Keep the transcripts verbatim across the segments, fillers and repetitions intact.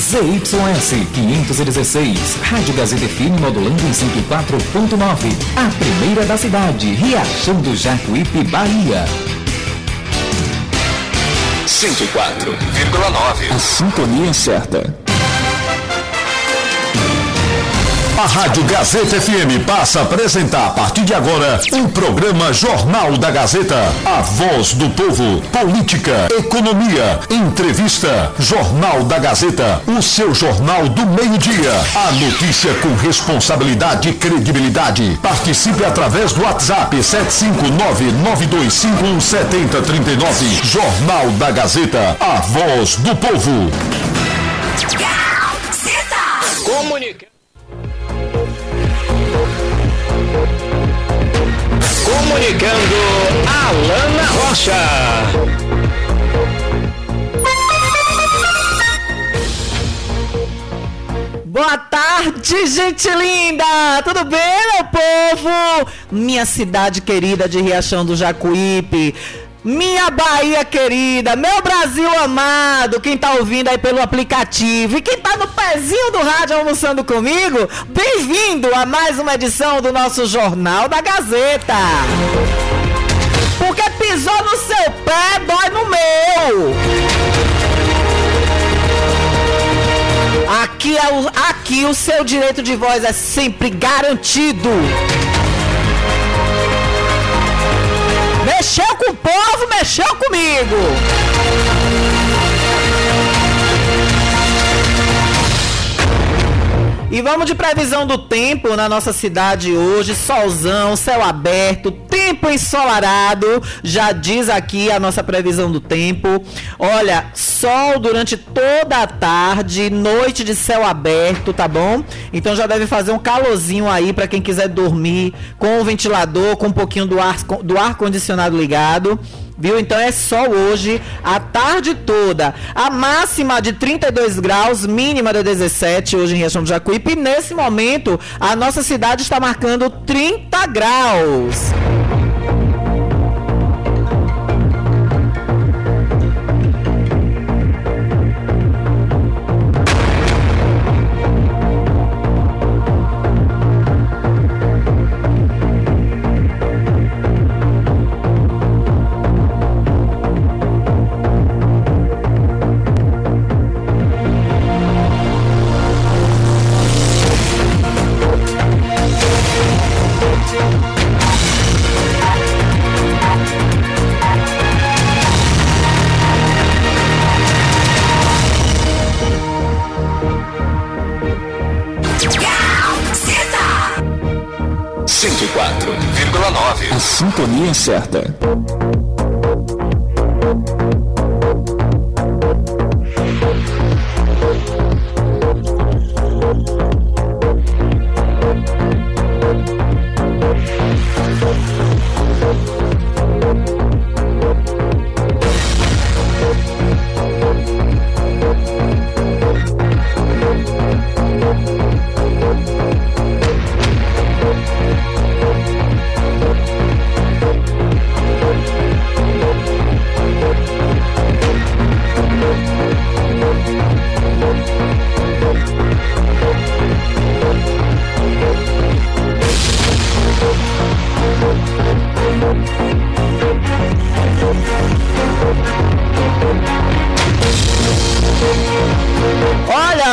Z Y S quinhentos e dezesseis, Rádio Gazeta F M modulando em cento e quatro ponto nove, a primeira da cidade, Riachão do Jacuípe, Bahia. cento e quatro vírgula nove. A sintonia certa. A Rádio Gazeta F M passa a apresentar a partir de agora o programa Jornal da Gazeta, a voz do povo, política, economia, entrevista, Jornal da Gazeta, o seu jornal do meio-dia, a notícia com responsabilidade e credibilidade. Participe através do WhatsApp sete cinco nove, nove dois cinco um, sete zero três nove. Jornal da Gazeta, a voz do povo. Gazeta! Comunica. Comunicando Alana Rocha. Boa tarde, gente linda! Tudo bem, meu povo? Minha cidade querida de Riachão do Jacuípe. Minha Bahia querida, meu Brasil amado, quem tá ouvindo aí pelo aplicativo e quem tá no pezinho do rádio almoçando comigo, bem-vindo a mais uma edição do nosso Jornal da Gazeta. Porque pisou no seu pé, dói no meu. Aqui, é o, aqui o seu direito de voz é sempre garantido. Mexeu com o povo, mexeu comigo. E vamos de previsão do tempo na nossa cidade hoje. Solzão, céu aberto, tempo ensolarado. Já diz aqui a nossa previsão do tempo. Olha, sol durante toda a tarde, noite de céu aberto, tá bom? Então já deve fazer um calorzinho aí para quem quiser dormir com o ventilador, com um pouquinho do ar, do ar condicionado ligado. Viu? Então é sol hoje, a tarde toda. A máxima de trinta e dois graus, mínima de dezessete, hoje em Riachão do Jacuípe. E nesse momento, a nossa cidade está marcando trinta graus. A sintonia certa.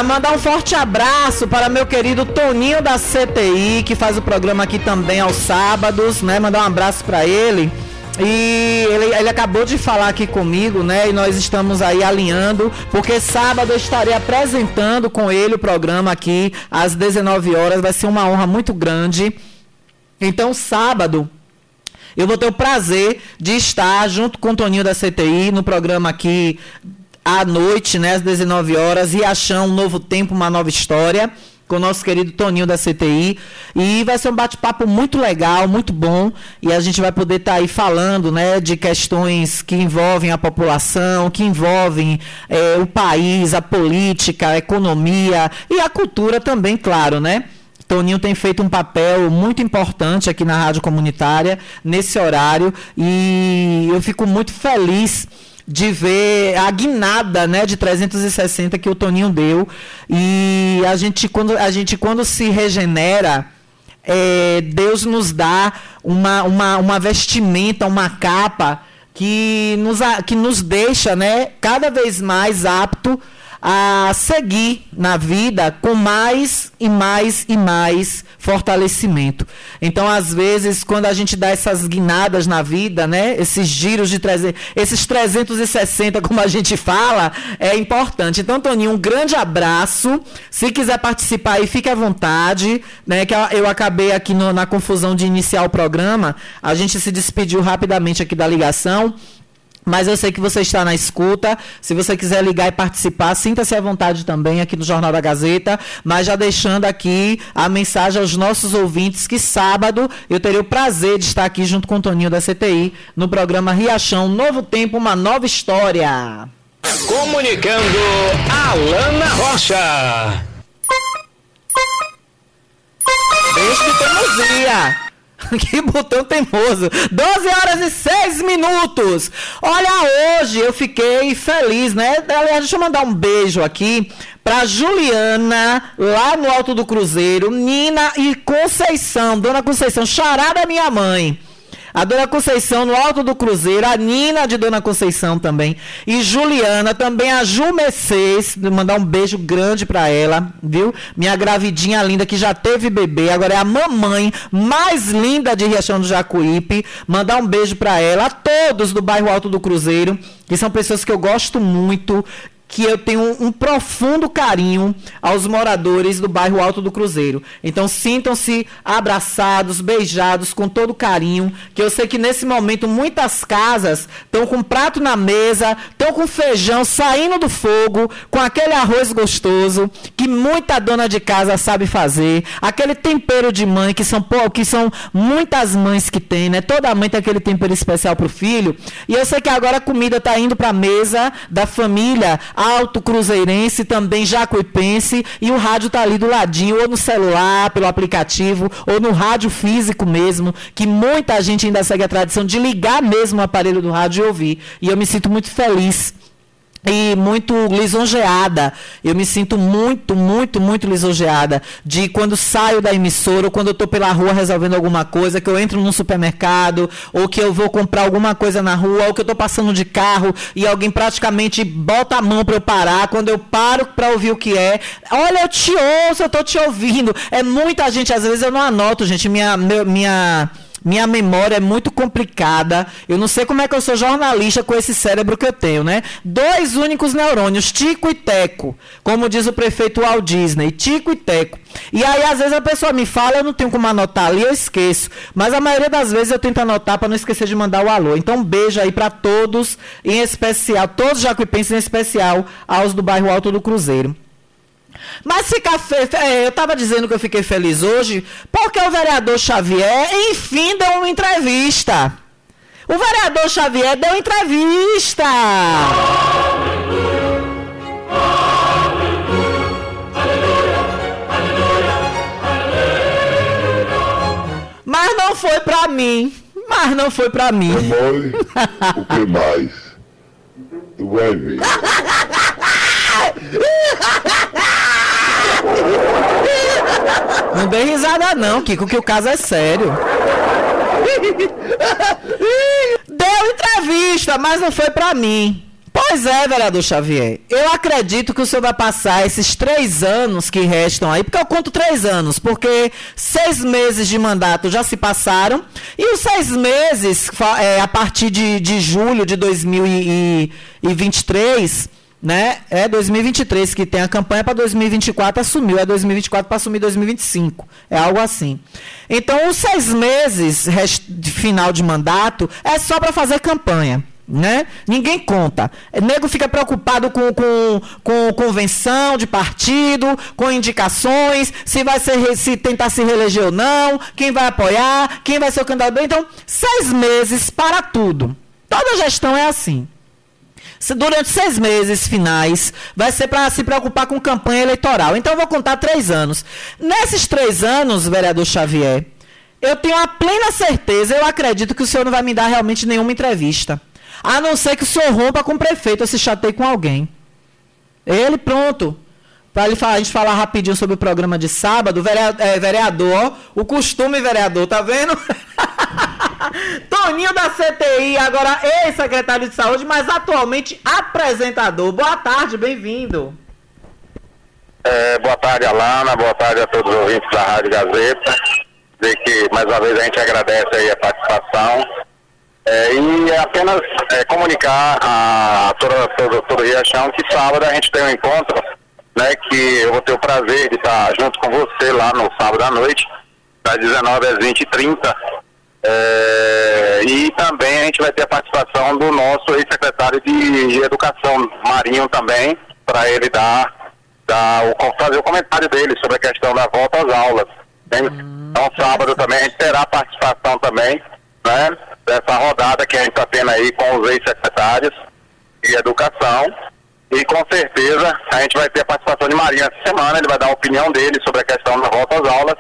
Mandar um forte abraço para meu querido Toninho da C T I, que faz o programa aqui também aos sábados, né? Mandar um abraço para ele. E ele, ele acabou de falar aqui comigo, né? E nós estamos aí alinhando, porque sábado eu estarei apresentando com ele o programa aqui às dezenove horas. Vai ser uma honra muito grande. Então, sábado, eu vou ter o prazer de estar junto com o Toninho da C T I no programa aqui à noite, né, às dezenove horas, Riachão, um novo tempo, uma nova história, com o nosso querido Toninho da C T I. E vai ser um bate-papo muito legal, muito bom, e a gente vai poder estar tá aí falando, né, de questões que envolvem a população, que envolvem é, o país, a política, a economia e a cultura também, claro, né? Toninho tem feito um papel muito importante aqui na Rádio Comunitária, nesse horário, e eu fico muito feliz de ver a guinada, né, de trezentos e sessenta que o Toninho deu. E a gente, quando, a gente, quando se regenera, é, Deus nos dá uma, uma, uma vestimenta, uma capa que nos, que nos deixa, né, cada vez mais apto a seguir na vida com mais e mais e mais fortalecimento. Então, às vezes, quando a gente dá essas guinadas na vida, né, esses giros de trezentos, esses trezentos e sessenta, como a gente fala, é importante. Então, Toninho, um grande abraço. Se quiser participar aí, fique à vontade, né, que eu acabei aqui no, na confusão de iniciar o programa. A gente se despediu rapidamente aqui da ligação. Mas eu sei que você está na escuta. Se você quiser ligar e participar, sinta-se à vontade também aqui no Jornal da Gazeta. Mas já deixando aqui a mensagem aos nossos ouvintes que sábado eu terei o prazer de estar aqui junto com o Toninho da C T I no programa Riachão, Novo Tempo, Uma Nova História. Comunicando, Alana Rocha. Este dia. Que botão teimoso. doze horas e seis minutos. Olha, hoje eu fiquei feliz, né? Aliás, deixa eu mandar um beijo aqui para Juliana, lá no Alto do Cruzeiro, Nina e Conceição, Dona Conceição, xará da minha mãe. A Dona Conceição no Alto do Cruzeiro, a Nina de Dona Conceição também, e Juliana, também a Ju Mercedes, mandar um beijo grande pra ela, viu? Minha gravidinha linda que já teve bebê, agora é a mamãe mais linda de Riachão do Jacuípe, mandar um beijo pra ela, a todos do bairro Alto do Cruzeiro, que são pessoas que eu gosto muito, que eu tenho um, um profundo carinho aos moradores do bairro Alto do Cruzeiro. Então, sintam-se abraçados, beijados, com todo carinho, que eu sei que nesse momento muitas casas estão com prato na mesa, estão com feijão saindo do fogo, com aquele arroz gostoso que muita dona de casa sabe fazer, aquele tempero de mãe, que são, que são muitas mães que tem, né? Toda mãe tem aquele tempero especial para o filho. E eu sei que agora a comida está indo para a mesa da família Alto Cruzeirense, também jacuipense, e o rádio tá ali do ladinho, ou no celular, pelo aplicativo, ou no rádio físico mesmo, que muita gente ainda segue a tradição de ligar mesmo o aparelho do rádio e ouvir. E eu me sinto muito feliz e muito lisonjeada. Eu me sinto muito, muito, muito lisonjeada de quando saio da emissora, ou quando eu estou pela rua resolvendo alguma coisa, que eu entro num supermercado, ou que eu vou comprar alguma coisa na rua, ou que eu estou passando de carro e alguém praticamente bota a mão para eu parar. Quando eu paro para ouvir o que é, olha, eu te ouço, eu estou te ouvindo. É muita gente, às vezes eu não anoto, gente, minha... minha Minha memória é muito complicada. Eu não sei como é que eu sou jornalista com esse cérebro que eu tenho, né? Dois únicos neurônios, Tico e Teco. Como diz o prefeito Walt Disney, Tico e Teco. E aí, às vezes, a pessoa me fala, eu não tenho como anotar ali, eu esqueço. Mas a maioria das vezes eu tento anotar para não esquecer de mandar o alô. Então, um beijo aí para todos, em especial, todos os jacuipenses, em especial aos do bairro Alto do Cruzeiro. Mas ficar fe... é, eu estava dizendo que eu fiquei feliz hoje porque o vereador Xavier, enfim, deu uma entrevista. O vereador Xavier deu entrevista. Aleluia, aleluia, aleluia, aleluia. Mas não foi para mim. Mas não foi para mim. É mole, o que mais? Tu vai ver. Não dê risada não, Kiko, que o caso é sério. Deu entrevista, mas não foi pra mim. Pois é, vereador Xavier, eu acredito que o senhor vai passar esses três anos que restam aí, porque eu conto três anos, porque seis meses de mandato já se passaram, e os seis meses, é, a partir de, de julho de dois mil e vinte e três... Né? É dois mil e vinte e três que tem a campanha para dois mil e vinte e quatro assumiu, é dois mil e vinte e quatro para assumir dois mil e vinte e cinco, é algo assim. Então, os seis meses rest... de final de mandato é só para fazer campanha, né? Ninguém conta. O nego fica preocupado com, com, com convenção de partido, com indicações, se vai ser, se tentar se reeleger ou não, quem vai apoiar, quem vai ser o candidato. Então, seis meses para tudo. Toda gestão é assim. Durante seis meses finais, vai ser para se preocupar com campanha eleitoral. Então, eu vou contar três anos. Nesses três anos, vereador Xavier, eu tenho a plena certeza, eu acredito que o senhor não vai me dar realmente nenhuma entrevista. A não ser que o senhor rompa com o prefeito, eu se chateie com alguém. Ele, pronto. Para a gente falar rapidinho sobre o programa de sábado, vereador, o costume vereador, tá vendo? Toninho da C T I, agora ex-secretário de saúde, mas atualmente apresentador. Boa tarde, bem-vindo. É, boa tarde, Alana, boa tarde a todos os ouvintes da Rádio Gazeta. Dizer que, mais uma vez, a gente agradece aí a participação. É, e apenas é, comunicar a todo o Riachão que sábado a gente tem um encontro, né, que eu vou ter o prazer de estar junto com você lá no sábado à noite, das dezenove às vinte e trinta. É, e também a gente vai ter a participação do nosso ex-secretário de Educação, Marinho, também, para ele dar, dar o, fazer o comentário dele sobre a questão da volta às aulas. Então, sábado também a gente terá participação também, né, dessa rodada que a gente está tendo aí com os ex-secretários de Educação. E com certeza a gente vai ter a participação de Marinho essa semana, ele vai dar a opinião dele sobre a questão da volta às aulas.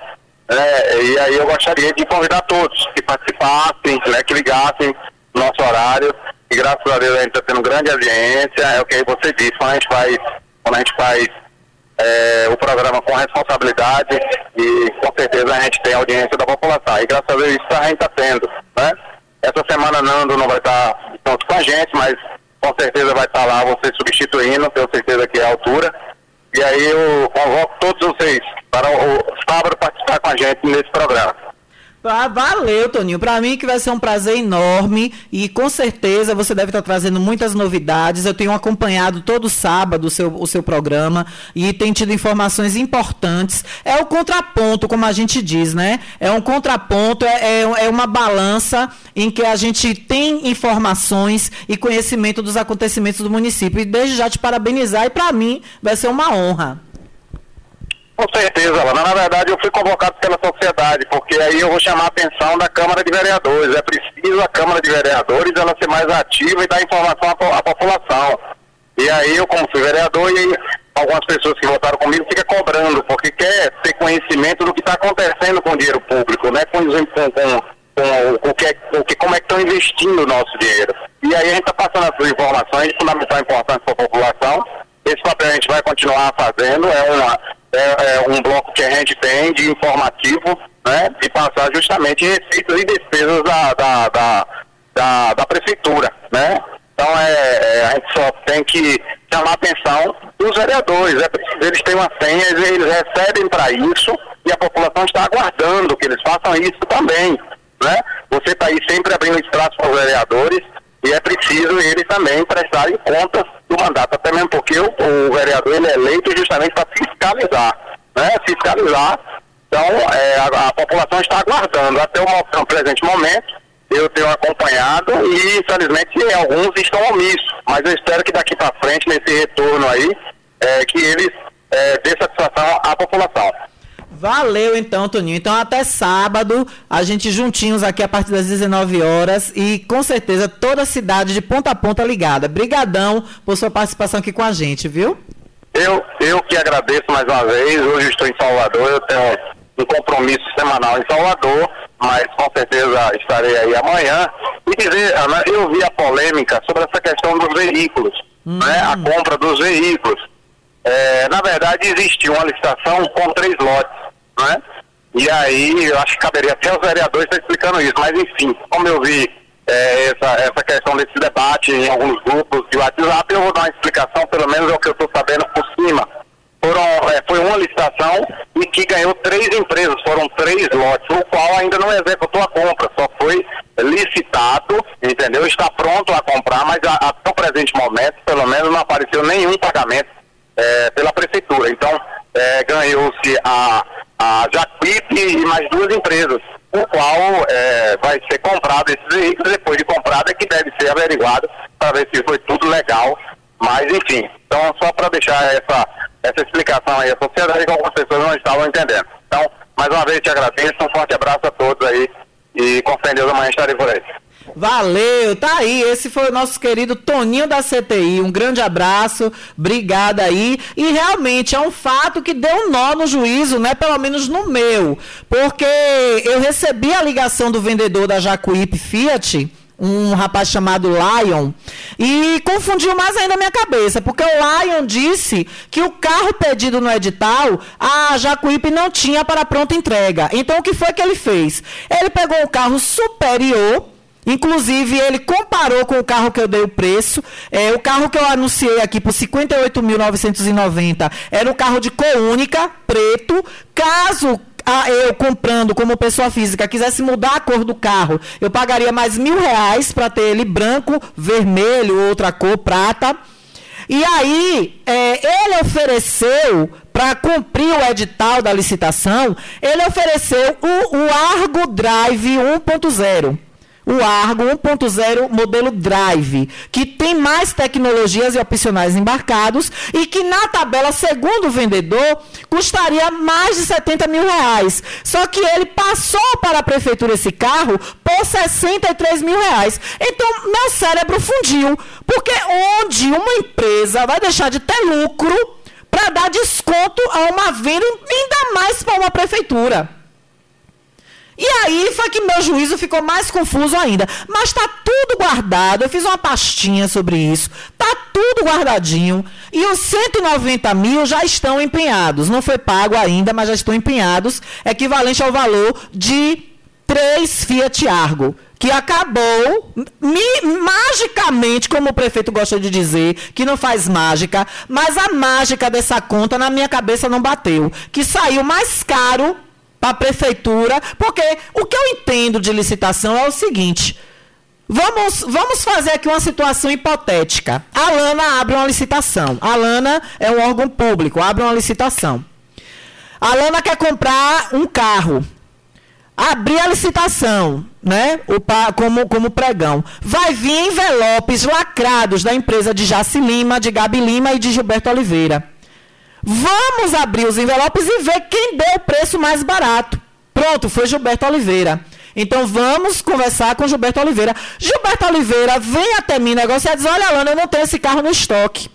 É, e aí eu gostaria de convidar todos que participassem, né, que ligassem no nosso horário, e graças a Deus a gente está tendo grande audiência. É o que você disse, quando a gente faz, quando a gente faz é, o programa com responsabilidade, e com certeza a gente tem a audiência da população, e graças a Deus isso a gente está tendo, né? Essa semana Nando não vai estar junto com a gente, mas com certeza vai estar lá você substituindo, tenho certeza que é a altura. E aí eu convoco todos vocês para o sábado participar com a gente nesse programa. Ah, valeu, Toninho. Para mim que vai ser um prazer enorme e com certeza você deve estar trazendo muitas novidades. Eu tenho acompanhado todo sábado o seu, o seu programa e tem tido informações importantes. É o contraponto, como a gente diz, né? É um contraponto, é, é, é uma balança em que a gente tem informações e conhecimento dos acontecimentos do município. E desde já te parabenizar, e para mim vai ser uma honra. Com certeza, Alana. Na verdade, eu fui convocado pela sociedade, porque aí eu vou chamar a atenção da Câmara de Vereadores. É preciso a Câmara de Vereadores ela ser mais ativa e dar informação à, à população. E aí eu, como fui vereador, e aí algumas pessoas que votaram comigo ficam cobrando, porque quer ter conhecimento do que está acontecendo com o dinheiro público, né? Com, com, com, com, com, o que, com que, como é que estão investindo o nosso dinheiro. E aí a gente está passando essas informações de fundamental importância para a população. Esse papel a gente vai continuar fazendo, é uma... É, é um bloco que a gente tem de informativo, né, de passar justamente receitas e despesas da, da, da, da, da prefeitura, né? Então é, é, a gente só tem que chamar a atenção dos vereadores, é preciso, eles têm uma senha, eles, eles recebem para isso e a população está aguardando que eles façam isso também, né? Você está aí sempre abrindo espaço para os vereadores e é preciso eles também prestarem contas do mandato, até mesmo porque o, o vereador ele é eleito justamente para fiscalizar, né? Fiscalizar. Então, é, a, a população está aguardando. Até o, o presente momento, eu tenho acompanhado e, infelizmente, alguns estão omissos. Mas eu espero que daqui para frente, nesse retorno aí, é, que eles é, dê satisfação à população. Valeu então, Toninho. Então até sábado, a gente juntinhos aqui a partir das dezenove horas e com certeza toda a cidade de ponta a ponta ligada. Brigadão por sua participação aqui com a gente, viu? Eu, eu que agradeço mais uma vez. Hoje estou em Salvador, eu tenho um compromisso semanal em Salvador, mas com certeza estarei aí amanhã. E dizer, Ana, eu vi a polêmica sobre essa questão dos veículos, hum. né? A compra dos veículos. É, na verdade existiu uma licitação com três lotes, né? E aí eu acho que caberia até os vereadores estar explicando isso, mas enfim, como eu vi é, essa, essa questão desse debate em alguns grupos de WhatsApp, eu vou dar uma explicação, pelo menos é o que eu estou sabendo por cima. Foram, é, foi uma licitação e que ganhou três empresas, foram três lotes, o qual ainda não executou a compra, só foi licitado, entendeu? Está pronto a comprar, mas a, até o presente momento, pelo menos não apareceu nenhum pagamento é, pela prefeitura. Então é, ganhou-se a a Jacuípe e mais duas empresas, o qual é, vai ser comprado esses veículos, depois de comprado é que deve ser averiguado para ver se foi tudo legal, mas enfim, então só para deixar essa, essa explicação aí à sociedade que algumas pessoas não estavam entendendo. Então, mais uma vez te agradeço, um forte abraço a todos aí e com fé em Deus amanhã estarei por aí. Valeu, tá aí, esse foi o nosso querido Toninho da C T I, um grande abraço, obrigada aí, e realmente é um fato que deu um nó no juízo, né, pelo menos no meu, porque eu recebi a ligação do vendedor da Jacuípe Fiat, um rapaz chamado Lion, e confundiu mais ainda a minha cabeça, porque o Lion disse que o carro pedido no edital, a Jacuípe não tinha para pronta entrega. Então, o que foi que ele fez? Ele pegou um carro superior, inclusive ele comparou com o carro que eu dei o preço, é, o carro que eu anunciei aqui por cinquenta e oito mil novecentos e noventa era um carro de cor única, preto, caso... Ah, eu comprando como pessoa física, quisesse mudar a cor do carro, eu pagaria mais mil reais para ter ele branco, vermelho, outra cor, prata. E aí, é, ele ofereceu, para cumprir o edital da licitação, ele ofereceu o, o Argo Drive um ponto zero. O Argo um ponto zero modelo Drive, que tem mais tecnologias e opcionais embarcados e que na tabela, segundo o vendedor, custaria mais de setenta mil reais. Só que ele passou para a prefeitura esse carro por sessenta e três mil reais. Então, meu cérebro fundiu, porque onde uma empresa vai deixar de ter lucro para dar desconto a uma venda, ainda mais para uma prefeitura? E aí foi que meu juízo ficou mais confuso ainda. Mas está tudo guardado, eu fiz uma pastinha sobre isso, está tudo guardadinho. E os cento e noventa mil já estão empenhados, não foi pago ainda, mas já estão empenhados, equivalente ao valor de três Fiat Argo, que acabou, mi, magicamente, como o prefeito gosta de dizer, que não faz mágica, mas a mágica dessa conta na minha cabeça não bateu, que saiu mais caro para a prefeitura, porque o que eu entendo de licitação é o seguinte, vamos, vamos fazer aqui uma situação hipotética. A Alana abre uma licitação, a Alana é um órgão público, abre uma licitação. A Alana quer comprar um carro, abrir a licitação, né? O, como, como pregão. Vai vir envelopes lacrados da empresa de Jaci Lima, de Gabi Lima e de Gilberto Oliveira. Vamos abrir os envelopes e ver quem deu o preço mais barato. Pronto, foi Gilberto Oliveira. Então, vamos conversar com Gilberto Oliveira. Gilberto Oliveira vem até mim negociar e diz, olha, Alana, eu não tenho esse carro no estoque.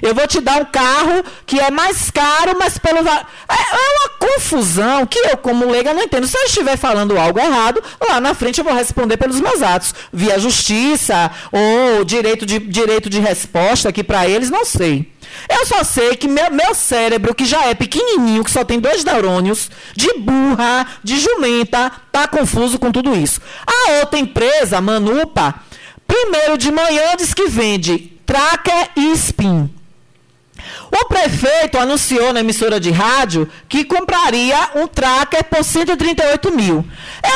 Eu vou te dar um carro que é mais caro, mas pelo... É uma confusão que eu, como leiga, não entendo. Se eu estiver falando algo errado, lá na frente eu vou responder pelos meus atos. Via justiça ou direito de, direito de resposta aqui para eles, não sei. Eu só sei que meu, meu cérebro, que já é pequenininho, que só tem dois neurônios, de burra, de jumenta, tá confuso com tudo isso. A outra empresa, a Manupa, primeiro de manhã diz que vende tracker e spin. O prefeito anunciou na emissora de rádio que compraria um tracker por cento e trinta e oito mil.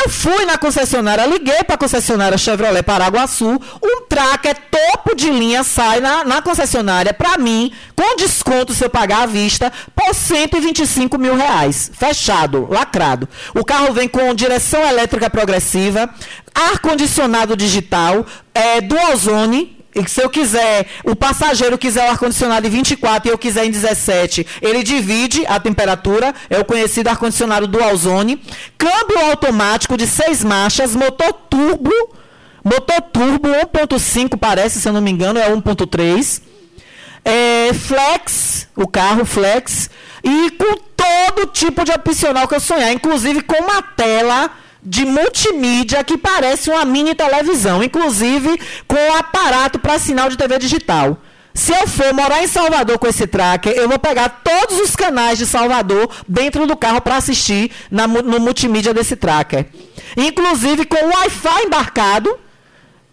Eu fui na concessionária, liguei para a concessionária Chevrolet Paraguaçu, um tracker topo de linha sai na, na concessionária, para mim, com desconto se eu pagar à vista, por cento e vinte e cinco mil reais, fechado, lacrado. O carro vem com direção elétrica progressiva, ar-condicionado digital, é, dual zone. E se eu quiser, o passageiro quiser o ar-condicionado em vinte e quatro e eu quiser em dezessete, ele divide a temperatura, é o conhecido ar-condicionado dual zone, câmbio automático de seis marchas, motor turbo, motor turbo um ponto cinco parece, se eu não me engano, é um ponto três, é, flex, o carro flex, e com todo tipo de opcional que eu sonhar, inclusive com uma tela de multimídia que parece uma mini televisão, inclusive com aparato para sinal de T V digital. Se eu for morar em Salvador com esse tracker, eu vou pegar todos os canais de Salvador dentro do carro para assistir na, no multimídia desse tracker. Inclusive com o Wi-Fi embarcado,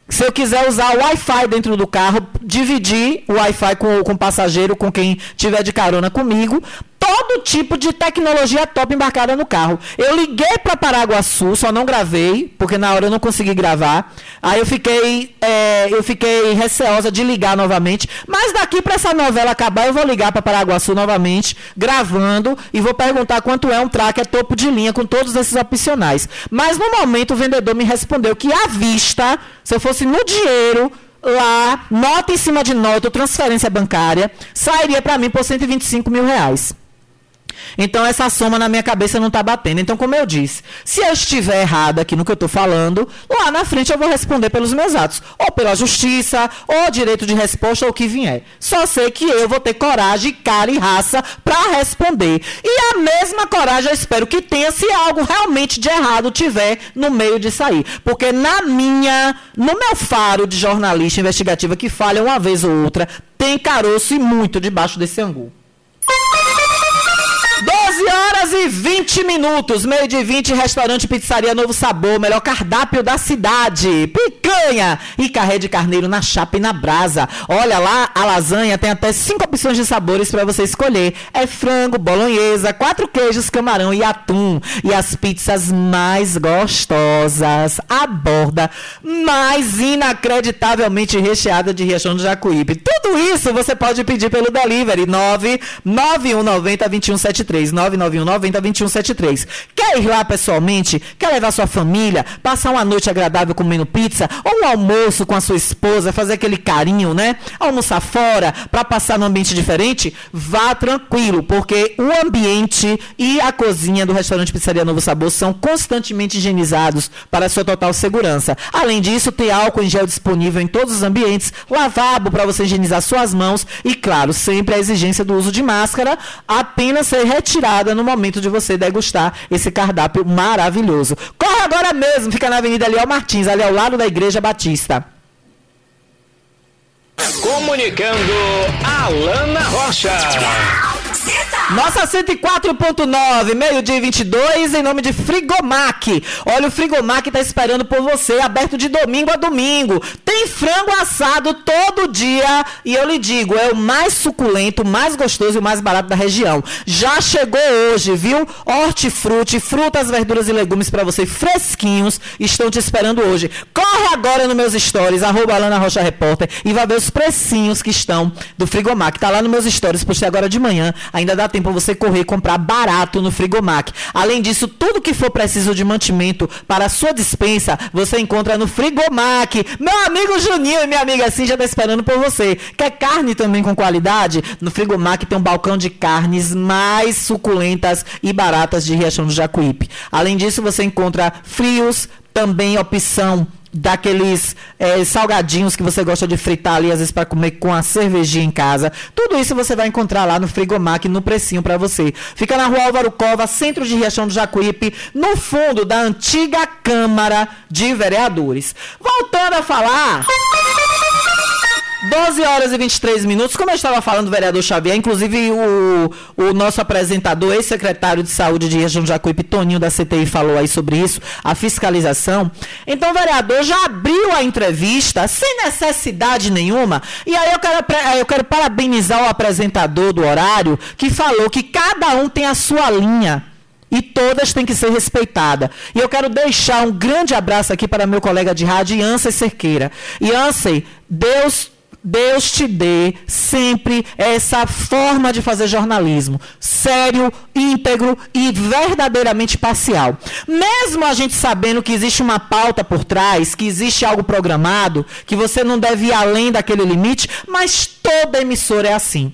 se eu quiser usar o Wi-Fi dentro do carro, dividir o Wi-Fi com, com o passageiro, com quem tiver de carona comigo, todo tipo de tecnologia top embarcada no carro. Eu liguei para Paraguaçu, só não gravei, porque na hora eu não consegui gravar. Aí eu fiquei, é, eu fiquei receosa de ligar novamente. Mas daqui para essa novela acabar, eu vou ligar para Paraguaçu novamente, gravando, e vou perguntar quanto é um tracker topo de linha com todos esses opcionais. Mas no momento o vendedor me respondeu que à vista, se eu fosse no dinheiro, lá, nota em cima de nota, transferência bancária, sairia para mim por cento e vinte e cinco mil reais. Então, essa soma na minha cabeça não está batendo. Então, como eu disse, se eu estiver errada aqui no que eu estou falando, lá na frente eu vou responder pelos meus atos. Ou pela justiça, ou direito de resposta, ou o que vier. Só sei que eu vou ter coragem, cara e raça para responder. E a mesma coragem eu espero que tenha se algo realmente de errado tiver no meio disso aí. Porque na minha, no meu faro de jornalista investigativa que falha uma vez ou outra, tem caroço e muito debaixo desse angu. doze horas e vinte minutos, meio de vinte, Restaurante Pizzaria Novo Sabor, melhor cardápio da cidade, picanha e carré de carneiro na chapa e na brasa. Olha lá, a lasanha tem até cinco opções de sabores para você escolher, é frango, bolonhesa, quatro queijos, camarão e atum, e as pizzas mais gostosas, a borda mais inacreditavelmente recheada de Riachão do Jacuípe. Tudo isso você pode pedir pelo delivery, nove nove um nove zero dois um sete três, nove nove um nove zero dois um sete três. Quer ir lá pessoalmente? Quer levar sua família? Passar uma noite agradável comendo pizza? Ou um almoço com a sua esposa? Fazer aquele carinho, né? Almoçar fora para passar num ambiente diferente? Vá tranquilo, porque o ambiente e a cozinha do Restaurante Pizzaria Novo Sabor são constantemente higienizados para a sua total segurança. Além disso, tem álcool em gel disponível em todos os ambientes, lavabo para você higienizar suas mãos e, claro, sempre a exigência do uso de máscara, apenas ser retirada no momento de você degustar esse cardápio maravilhoso. Corre agora mesmo, fica na Avenida Eliel Martins, ali ao lado da Igreja Batista. Comunicando Alana Rocha. Nossa cento e quatro ponto nove, meio-dia e vinte e dois, em nome de Frigomac. Olha, o Frigomac está esperando por você, aberto de domingo a domingo. Tem frango assado todo dia e eu lhe digo, é o mais suculento, o mais gostoso e o mais barato da região. Já chegou hoje, viu? Hortifruti, frutas, verduras e legumes para você fresquinhos estão te esperando hoje. Corre agora nos meus stories, arroba Alana Rocha Repórter, e vai ver os precinhos que estão do Frigomac. Está lá nos meus stories, postei agora de manhã, ainda dá tempo para você correr e comprar barato no Frigomac. Além disso, tudo que for preciso de mantimento para a sua despensa, você encontra no Frigomac. Meu amigo Juninho e minha amiga Cindy está esperando por você. Quer carne também com qualidade? No Frigomac tem um balcão de carnes mais suculentas e baratas de Riachão do Jacuípe. Além disso, você encontra frios, também opção daqueles é, salgadinhos que você gosta de fritar ali, às vezes para comer com a cervejinha em casa. Tudo isso você vai encontrar lá no Frigomac, no precinho para você. Fica na Rua Álvaro Cova, centro de Riachão do Jacuípe, no fundo da antiga Câmara de Vereadores. Voltando a falar... doze horas e vinte e três minutos, como eu estava falando do vereador Xavier, inclusive o, o nosso apresentador, ex-secretário de saúde de Riachão do Jacuípe, Toninho da C T I, falou aí sobre isso, a fiscalização. Então o vereador já abriu a entrevista sem necessidade nenhuma, e aí eu quero, eu quero parabenizar o apresentador do horário, que falou que cada um tem a sua linha e todas têm que ser respeitadas. E eu quero deixar um grande abraço aqui para meu colega de rádio, Iansei Cerqueira. Iansei, Deus... Deus te dê sempre essa forma de fazer jornalismo, sério, íntegro e verdadeiramente parcial. Mesmo a gente sabendo que existe uma pauta por trás, que existe algo programado, que você não deve ir além daquele limite, mas toda emissora é assim.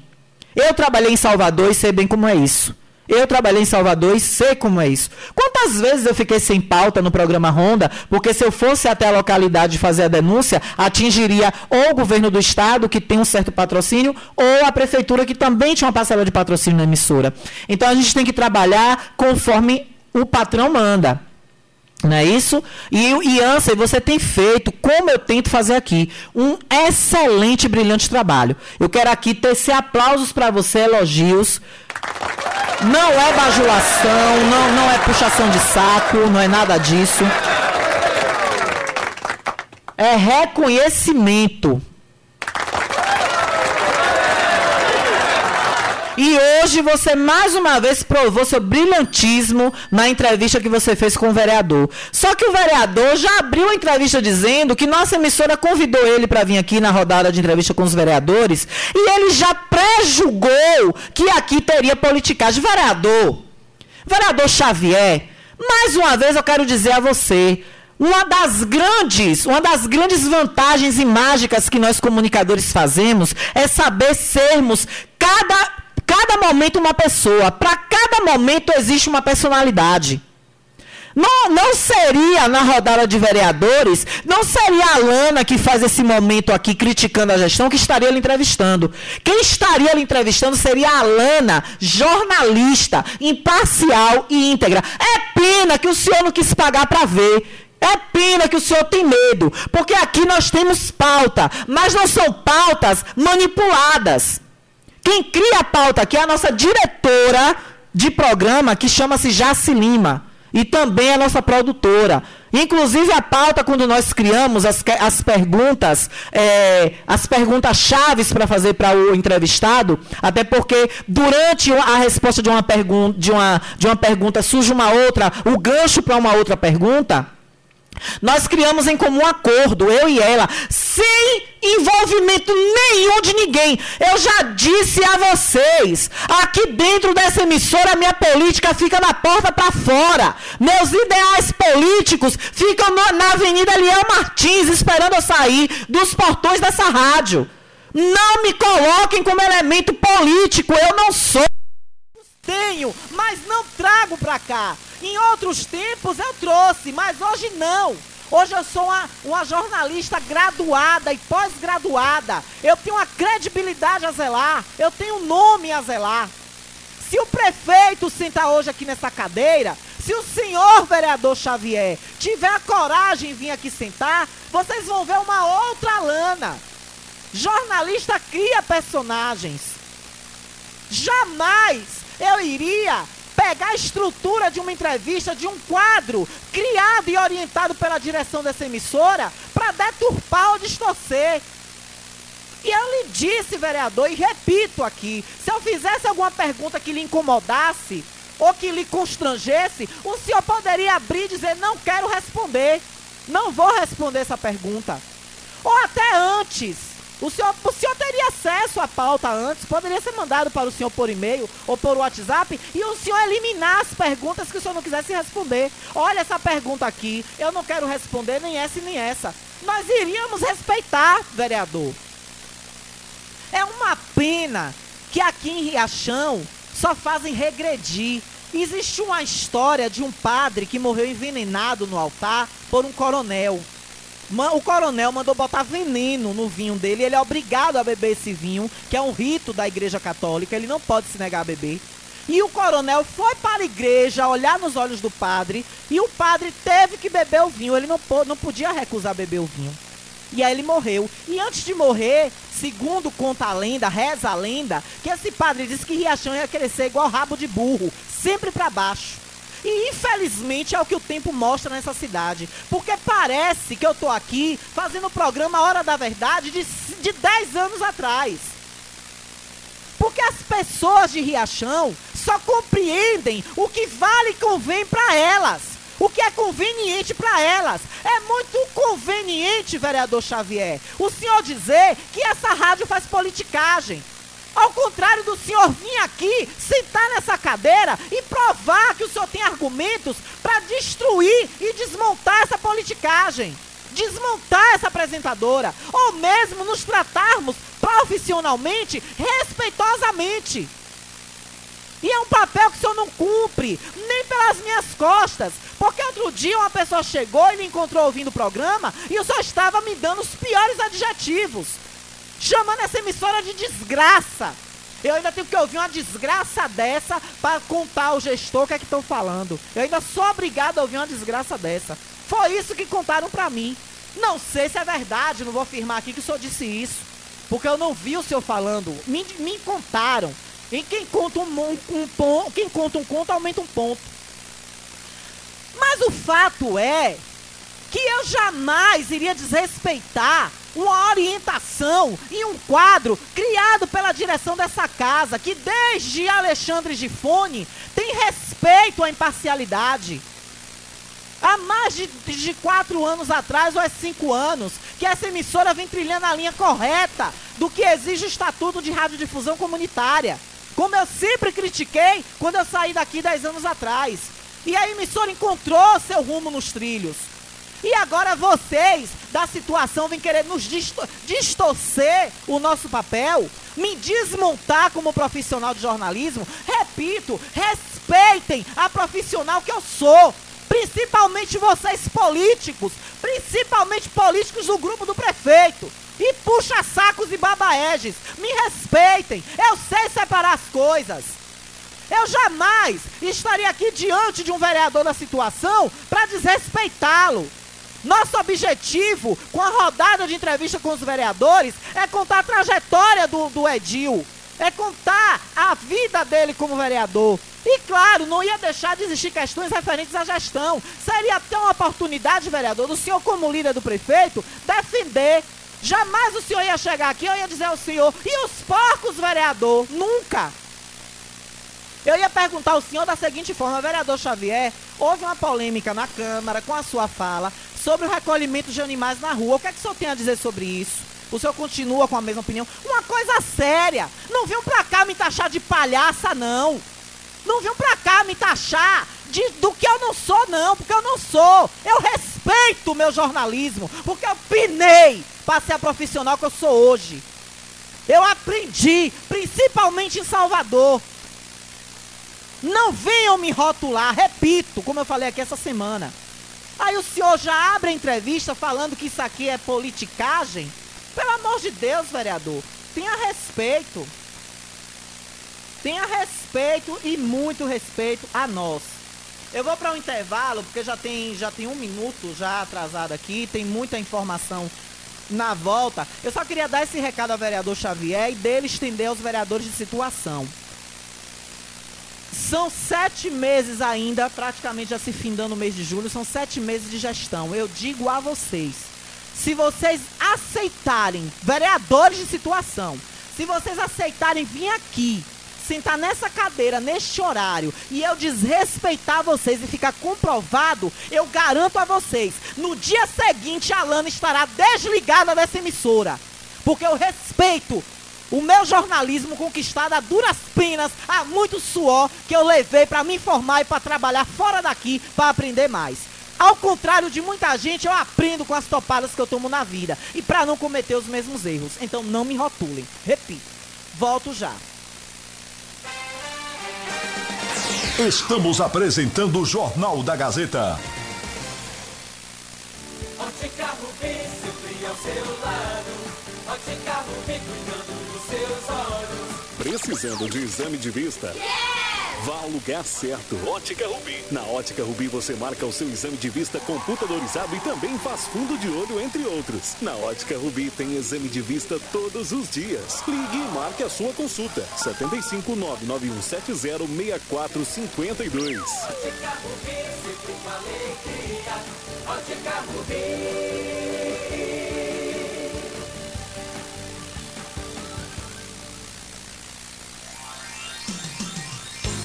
Eu trabalhei em Salvador e sei bem como é isso. Eu trabalhei em Salvador e sei como é isso. Quantas vezes eu fiquei sem pauta no programa Ronda, porque se eu fosse até a localidade fazer a denúncia, atingiria ou o governo do estado, que tem um certo patrocínio, ou a prefeitura, que também tinha uma parcela de patrocínio na emissora. Então a gente tem que trabalhar conforme o patrão manda. Não é isso? E, e Ansei, você tem feito, como eu tento fazer aqui, um excelente e brilhante trabalho. Eu quero aqui tecer aplausos para você, elogios. Não é bajulação, não, não é puxação de saco, não é nada disso. É reconhecimento. E hoje você, mais uma vez, provou seu brilhantismo na entrevista que você fez com o vereador. Só que o vereador já abriu a entrevista dizendo que nossa emissora convidou ele para vir aqui na rodada de entrevista com os vereadores e ele já pré-julgou que aqui teria politicagem. Vereador, vereador Xavier, mais uma vez eu quero dizer a você... Uma das grandes, uma das grandes vantagens e mágicas que nós comunicadores fazemos é saber sermos cada, cada momento uma pessoa, para cada momento existe uma personalidade. Não, não seria na rodada de vereadores, não seria a Alana que faz esse momento aqui criticando a gestão que estaria lhe entrevistando. Quem estaria lhe entrevistando seria a Alana, jornalista, imparcial e íntegra. É pena que o senhor não quis pagar para ver. É pena que o senhor tem medo, porque aqui nós temos pauta, mas não são pautas manipuladas. Quem cria a pauta aqui é a nossa diretora de programa, que chama-se Jaci Lima, e também a nossa produtora. Inclusive, a pauta, quando nós criamos as, as perguntas, é, as perguntas chaves para fazer para o entrevistado, até porque durante a resposta de uma, pergun- de uma, de uma pergunta surge uma outra, o gancho para uma outra pergunta. Nós criamos em comum acordo, eu e ela, sem envolvimento nenhum de ninguém. Eu já disse a vocês, aqui dentro dessa emissora, a minha política fica da porta para fora. Meus ideais políticos ficam na Avenida Leão Martins, esperando eu sair dos portões dessa rádio. Não me coloquem como elemento político, eu não sou. Tenho, mas não trago para cá. Em outros tempos eu trouxe, mas hoje não. Hoje eu sou uma, uma jornalista graduada e pós-graduada. Eu tenho uma credibilidade a zelar, eu tenho um nome a zelar. Se o prefeito sentar hoje aqui nessa cadeira, se o senhor vereador Xavier tiver a coragem de vir aqui sentar, vocês vão ver uma outra Alana. Jornalista cria personagens. Jamais eu iria pegar a estrutura de uma entrevista, de um quadro criado e orientado pela direção dessa emissora para deturpar ou distorcer. E eu lhe disse, vereador, e repito aqui, se eu fizesse alguma pergunta que lhe incomodasse ou que lhe constrangesse, o senhor poderia abrir e dizer, não quero responder, não vou responder essa pergunta. Ou até antes. O senhor, o senhor teria acesso à pauta antes, poderia ser mandado para o senhor por e-mail ou por WhatsApp e o senhor eliminar as perguntas que o senhor não quisesse responder. Olha essa pergunta aqui, eu não quero responder nem essa e nem essa. Nós iríamos respeitar, vereador. É uma pena que aqui em Riachão só fazem regredir. Existe uma história de um padre que morreu envenenado no altar por um coronel. O coronel mandou botar veneno no vinho dele, ele é obrigado a beber esse vinho, que é um rito da Igreja Católica, ele não pode se negar a beber. E o coronel foi para a igreja olhar nos olhos do padre, e o padre teve que beber o vinho, ele não, não podia recusar beber o vinho. E aí ele morreu. E antes de morrer, segundo conta a lenda, reza a lenda, que esse padre disse que Riachão ia crescer igual rabo de burro, sempre para baixo. E, infelizmente, é o que o tempo mostra nessa cidade. Porque parece que eu estou aqui fazendo o programa Hora da Verdade de, de dez anos atrás. Porque as pessoas de Riachão só compreendem o que vale e convém para elas. O que é conveniente para elas. É muito conveniente, vereador Xavier, o senhor dizer que essa rádio faz politicagem. Ao contrário do senhor vir aqui, sentar nessa cadeira e provar que o senhor tem argumentos para destruir e desmontar essa politicagem, desmontar essa apresentadora, ou mesmo nos tratarmos profissionalmente, respeitosamente. E é um papel que o senhor não cumpre, nem pelas minhas costas, porque outro dia uma pessoa chegou e me encontrou ouvindo o programa e o senhor estava me dando os piores adjetivos. Chamando essa emissora de desgraça. Eu ainda tenho que ouvir uma desgraça dessa para contar ao gestor o que é que estão falando. Eu ainda sou obrigado a ouvir uma desgraça dessa. Foi isso que contaram para mim. Não sei se é verdade, não vou afirmar aqui que o senhor disse isso, porque eu não vi o senhor falando. Me, me contaram. E quem conta um, um, um ponto, quem conta um conto aumenta um ponto. Mas o fato é que eu jamais iria desrespeitar uma orientação e um quadro criado pela direção dessa casa, que desde Alexandre Gifone tem respeito à imparcialidade. Há mais de, de quatro anos atrás, ou é cinco anos, que essa emissora vem trilhando a linha correta do que exige o Estatuto de Radiodifusão Comunitária, como eu sempre critiquei quando eu saí daqui dez anos atrás. E a emissora encontrou seu rumo nos trilhos. E agora vocês da situação vêm querer nos distor- distorcer o nosso papel, me desmontar como profissional de jornalismo. Repito, respeitem a profissional que eu sou. Principalmente vocês políticos, principalmente políticos do grupo do prefeito. E puxa sacos e babaeges, me respeitem, eu sei separar as coisas. Eu jamais estaria aqui diante de um vereador da situação para desrespeitá-lo. Nosso objetivo com a rodada de entrevista com os vereadores é contar a trajetória do, do Edil, é contar a vida dele como vereador. E claro, não ia deixar de existir questões referentes à gestão. Seria até uma oportunidade, vereador, do senhor como líder do prefeito, defender. Jamais o senhor ia chegar aqui, eu ia dizer ao senhor, e os porcos, vereador? Nunca! Eu ia perguntar ao senhor da seguinte forma, vereador Xavier, houve uma polêmica na Câmara com a sua fala sobre o recolhimento de animais na rua. O que é que o senhor tem a dizer sobre isso? O senhor continua com a mesma opinião? Uma coisa séria! Não venham pra cá me taxar de palhaça, não! Não venham pra cá me taxar de, do que eu não sou, não, porque eu não sou! Eu respeito o meu jornalismo, porque eu pinei! Para ser a profissional que eu sou hoje. Eu aprendi, principalmente em Salvador. Não venham me rotular, repito, como eu falei aqui essa semana. Aí o senhor já abre a entrevista falando que isso aqui é politicagem? Pelo amor de Deus, vereador, tenha respeito. Tenha respeito e muito respeito a nós. Eu vou para um intervalo, porque já tem, já tem um minuto já atrasado aqui, tem muita informação na volta. Eu só queria dar esse recado ao vereador Xavier e dele estender aos vereadores de situação. São sete meses ainda, praticamente já se findando o mês de julho, são sete meses de gestão. Eu digo a vocês, se vocês aceitarem, vereadores de situação, se vocês aceitarem vir aqui, sentar nessa cadeira, neste horário, e eu desrespeitar vocês e ficar comprovado, eu garanto a vocês, no dia seguinte a Alana estará desligada dessa emissora, porque eu respeito o meu jornalismo conquistado a duras penas, a muito suor que eu levei para me informar e para trabalhar fora daqui, para aprender mais. Ao contrário de muita gente, eu aprendo com as topadas que eu tomo na vida, e para não cometer os mesmos erros, então não me rotulem. Repito, volto já. Estamos apresentando o Jornal da Gazeta. Ótica Rubi, sempre ao seu lado. Ótica Rubi, cuidando dos seus olhos. Precisando de exame de vista? Yeah! Vá ao lugar certo. Ótica Rubi. Na Ótica Rubi você marca o seu exame de vista computadorizado e também faz fundo de olho, entre outros. Na Ótica Rubi tem exame de vista todos os dias. Ligue e marque a sua consulta. setenta e cinco, nove nove um sete zero, seis quatro cinco dois. Ótica Rubi, sempre uma alegria. Ótica Rubi.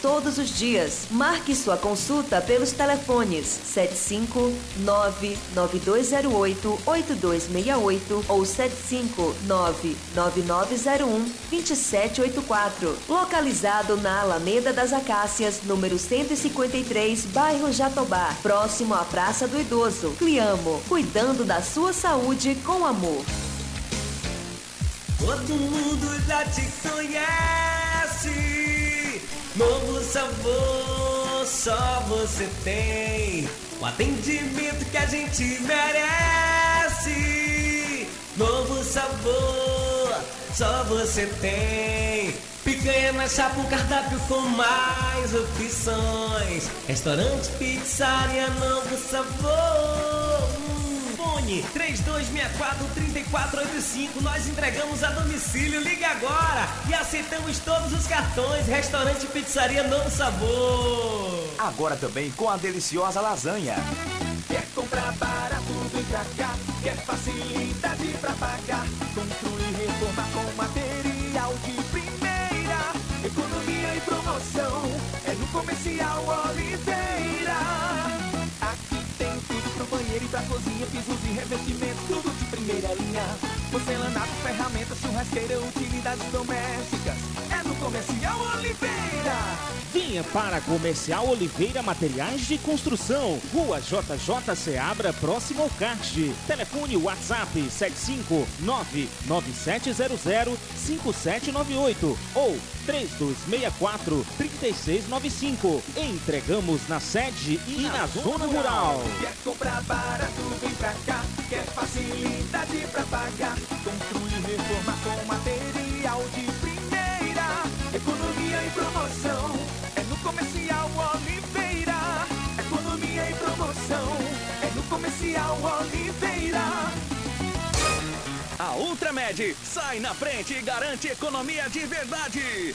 todos os dias. Marque sua consulta pelos telefones sete cinco, nove nove dois zero oito, oito dois seis oito ou sete cinco, nove nove nove zero um, dois sete oito quatro. Localizado na Alameda das Acácias, número cento e cinquenta e três, bairro Jatobá, próximo à Praça do Idoso. Cliamo, cuidando da sua saúde com amor. Todo mundo já te conhece. Novo Sabor, só você tem o atendimento que a gente merece. Novo Sabor, só você tem picanha na chapa, um cardápio com mais opções. Restaurante Pizzaria Novo Sabor. Fone três dois seis quatro, três quatro oito cinco. Nós entregamos a domicílio. Ligue agora e aceitamos todos os cartões. Restaurante Pizzaria Novo Sabor. Agora também com a deliciosa lasanha. Quer comprar barato? H, que é facilidade pra pagar. Construir e reformar com material de primeira. Economia e promoção é no Comercial Oliveira. Aqui tem tudo pro banheiro e pra cozinha, pisos e revestimentos, tudo de primeira linha. Porcelanato, ferramentas, churrasqueira, utilidades domésticas, é no Comercial Oliveira. Vinha para Comercial Oliveira Materiais de Construção, Rua J J Seabra, próximo ao Cart. Telefone WhatsApp sete cinco nove nove sete zero zero cinco sete nove oito ou três dois seis quatro três seis nove cinco. Entregamos na sede e na, na zona rural. Quer comprar barato, vem pra cá. Quer facilidade pra pagar. Construir e reformar com material de primeira. Economia e promoção. Comercial Oliveira, economia e promoção, é no Comercial Oliveira. A Ultramed sai na frente e garante economia de verdade.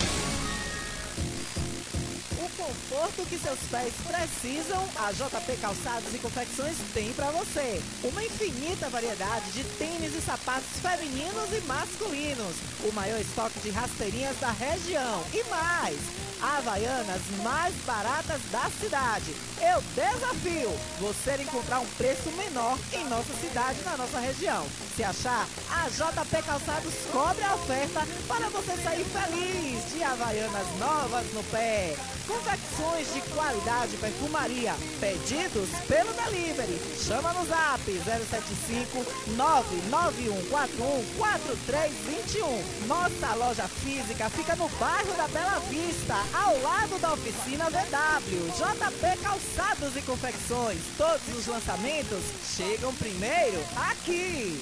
Conforto que seus pés precisam, a J P Calçados e Confecções tem para você. Uma infinita variedade de tênis e sapatos femininos e masculinos. O maior estoque de rasteirinhas da região. E mais, havaianas mais baratas da cidade. Eu desafio você encontrar um preço menor em nossa cidade, na nossa região. Se achar, a J P Calçados cobre a oferta para você sair feliz de havaianas novas no pé. Confecções de qualidade, perfumaria. Pedidos pelo delivery. Chama no zap zero sete cinco nove nove um quatro um quatro três dois um. Nossa loja física fica no bairro da Bela Vista, ao lado da oficina V W. J P Calçados e Confecções. Todos os lançamentos chegam primeiro aqui.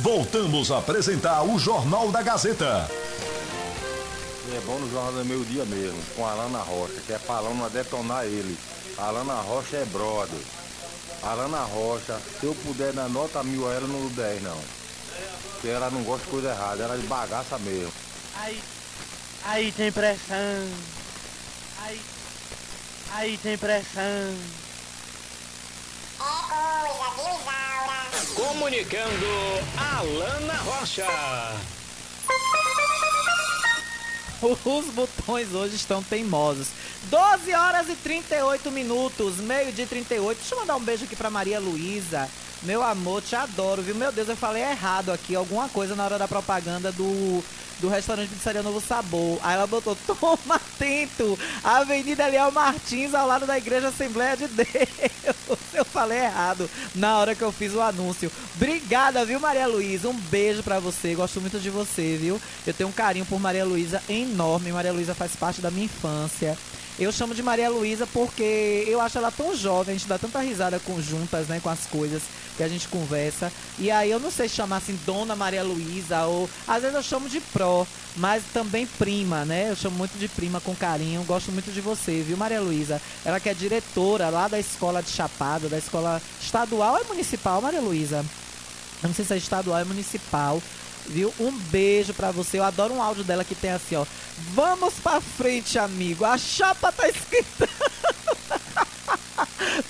Voltamos a apresentar o Jornal da Gazeta. É bom no Jornal do Meio Dia mesmo, com a Alana Rocha, que é pra Alana detonar ele. A Alana Rocha é brother. A Alana Rocha, se eu puder dar nota mil a ela, não dez não. Porque ela não gosta de coisa errada, ela é de bagaça mesmo. Aí, aí tem pressão. Aí, aí tem pressão. É coisa, viu, Isaura? Comunicando, Alana Rocha. Os botões hoje estão teimosos. doze horas e trinta e oito minutos, meio-dia e trinta e oito. Deixa eu mandar um beijo aqui pra Maria Luísa. Meu amor, te adoro, viu? Meu Deus, eu falei errado aqui, alguma coisa na hora da propaganda do, do Restaurante Pizzaria Novo Sabor. Aí ela botou, toma atento, Avenida Eliel Martins, ao lado da Igreja Assembleia de Deus. Eu falei errado na hora que eu fiz o anúncio. Obrigada, viu, Maria Luísa? Um beijo pra você, gosto muito de você, viu? Eu tenho um carinho por Maria Luísa enorme, Maria Luísa faz parte da minha infância. Eu chamo de Maria Luísa porque eu acho ela tão jovem, a gente dá tanta risada conjuntas, né, com as coisas que a gente conversa. E aí eu não sei chamar assim Dona Maria Luísa ou... Às vezes eu chamo de pró, mas também prima, né? Eu chamo muito de prima com carinho, gosto muito de você, viu, Maria Luísa? Ela que é diretora lá da escola de Chapada, da escola estadual ou é municipal, Maria Luísa? Eu não sei se é estadual ou é municipal. Viu? Um beijo pra você. Eu adoro um áudio dela que tem assim, ó. Vamos pra frente, amigo. A chapa tá esquentando.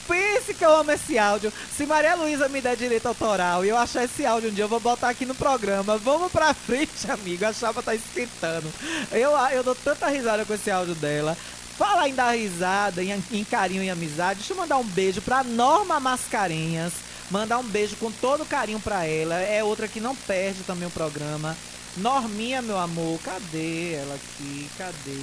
Pense que eu amo esse áudio. Se Maria Luísa me der direito autoral e eu achar esse áudio um dia, eu vou botar aqui no programa. Vamos pra frente, amigo. A chapa tá esquentando. Eu, eu dou tanta risada com esse áudio dela. Fala em dar risada, em, em carinho e amizade. Deixa eu mandar um beijo pra Norma Mascarenhas. Mandar um beijo com todo carinho pra ela. É outra que não perde também o programa. Norminha, meu amor. Cadê ela aqui? Cadê?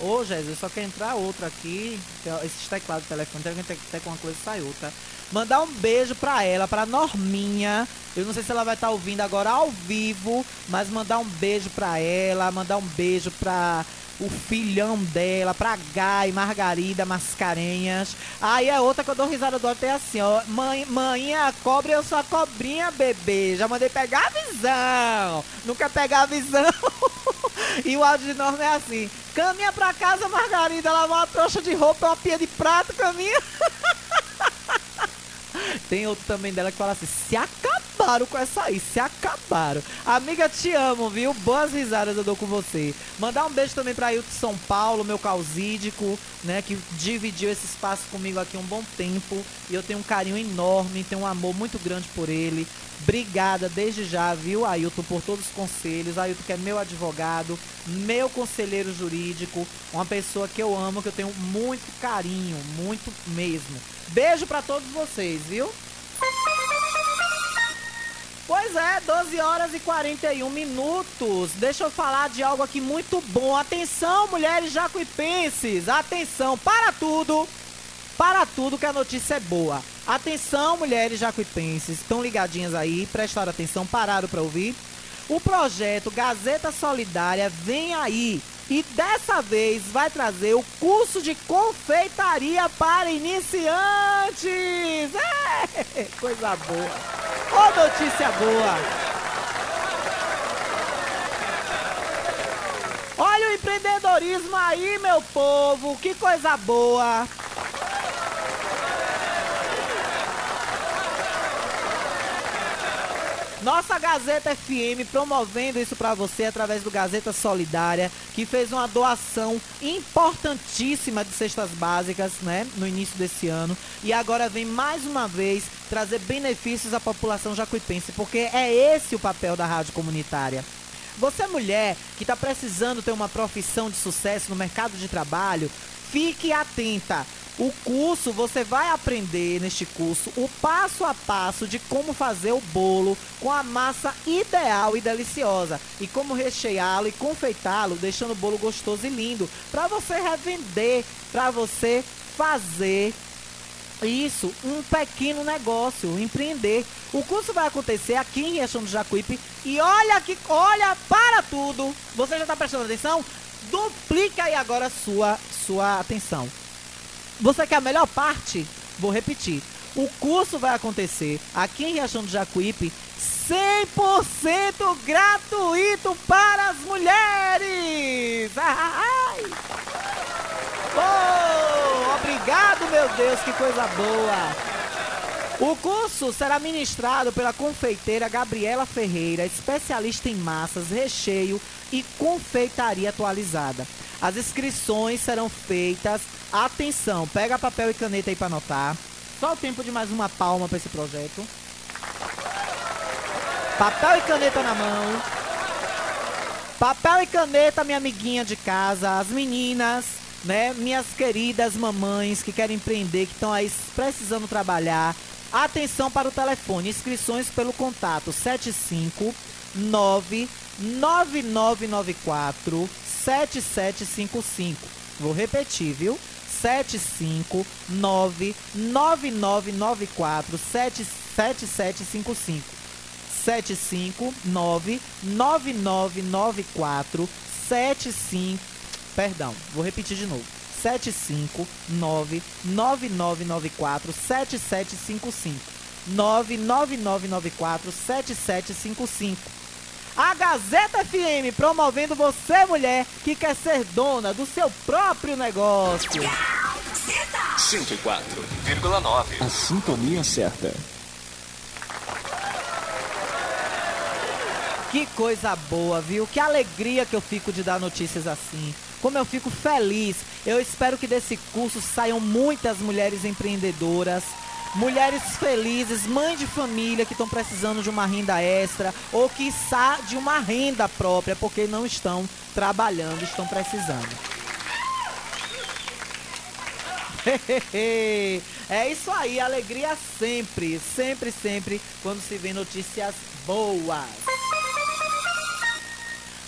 Ô, Jesus, só quer entrar outra aqui. Esses teclados do telefone, tem que ter com uma coisa saiu, tá? Mandar um beijo pra ela, pra Norminha. Eu não sei se ela vai estar ouvindo agora ao vivo, mas mandar um beijo pra ela, mandar um beijo pra o filhão dela, pra Gai, Margarida, Mascarenhas. Aí é outra que eu dou risada do outro, é assim, ó. Mãe, maninha, cobra, eu sou a cobrinha, bebê. Já mandei pegar a visão. Nunca pegar a visão. E o áudio de Norma é assim. Caminha pra casa, Margarida, lavar uma trouxa de roupa, uma pia de prato, caminha. Tem outro também dela que fala assim, se acabaram com essa aí, se acabaram. Amiga, te amo, viu? Boas risadas eu dou com você. Mandar um beijo também pra Hilton São Paulo, meu causídico, né? Que dividiu esse espaço comigo aqui um bom tempo. E eu tenho um carinho enorme, tenho um amor muito grande por ele. Obrigada desde já, viu, Ailton, por todos os conselhos. Ailton, que é meu advogado, meu conselheiro jurídico, uma pessoa que eu amo, que eu tenho muito carinho, muito mesmo. Beijo pra todos vocês, viu? Pois é, doze horas e quarenta e um minutos. Deixa eu falar de algo aqui muito bom. Atenção, mulheres jacuipenses, atenção, para tudo. Para tudo que a notícia é boa. Atenção, mulheres jacuipenses, estão ligadinhas aí, prestaram atenção, pararam para ouvir. O projeto Gazeta Solidária vem aí e dessa vez vai trazer o curso de confeitaria para iniciantes. É, coisa boa. Ô, notícia boa. Olha o empreendedorismo aí, meu povo, que coisa boa. Nossa Gazeta F M promovendo isso para você através do Gazeta Solidária, que fez uma doação importantíssima de cestas básicas, né, no início desse ano. E agora vem mais uma vez trazer benefícios à população jacuipense, porque é esse o papel da rádio comunitária. Você, mulher, que está precisando ter uma profissão de sucesso no mercado de trabalho, fique atenta. O curso, você vai aprender neste curso o passo a passo de como fazer o bolo com a massa ideal e deliciosa. E como recheá-lo e confeitá-lo, deixando o bolo gostoso e lindo. Para você revender, para você fazer isso, um pequeno negócio, empreender. O curso vai acontecer aqui em Riachão do Jacuípe. E olha que, olha para tudo. Você já está prestando atenção? Duplica aí agora a sua, sua atenção. Você quer a melhor parte? Vou repetir. O curso vai acontecer aqui em Riachão do Jacuípe, cem por cento gratuito para as mulheres! Ai. Oh, obrigado, meu Deus, que coisa boa! O curso será ministrado pela confeiteira Gabriela Ferreira, especialista em massas, recheio e confeitaria atualizada. As inscrições serão feitas, atenção, pega papel e caneta aí para anotar. Só o tempo de mais uma palma para esse projeto. Papel e caneta na mão. Papel e caneta, minha amiguinha de casa, as meninas, né, minhas queridas mamães que querem empreender, que estão aí precisando trabalhar. Atenção para o telefone, inscrições pelo contato sete cinco nove nove nove nove quatro sete sete cinco cinco. Vou repetir, viu? sete cinco nove nove nove nove quatro sete sete cinco cinco. sete cinco nove nove nove nove quatro sete cinco. Perdão, vou repetir de novo. sete cinco nove nove nove nove quatro sete sete cinco cinco. nove nove nove nove quatro sete sete cinco cinco. A Gazeta F M promovendo você, mulher, que quer ser dona do seu próprio negócio. cento e quatro vírgula nove. A sintonia certa. Que coisa boa, viu? Que alegria que eu fico de dar notícias assim. Como eu fico feliz. Eu espero que desse curso saiam muitas mulheres empreendedoras, mulheres felizes, mãe de família que estão precisando de uma renda extra ou, quiçá, de uma renda própria, porque não estão trabalhando, estão precisando. É isso aí, alegria sempre, sempre, sempre, quando se vê notícias boas.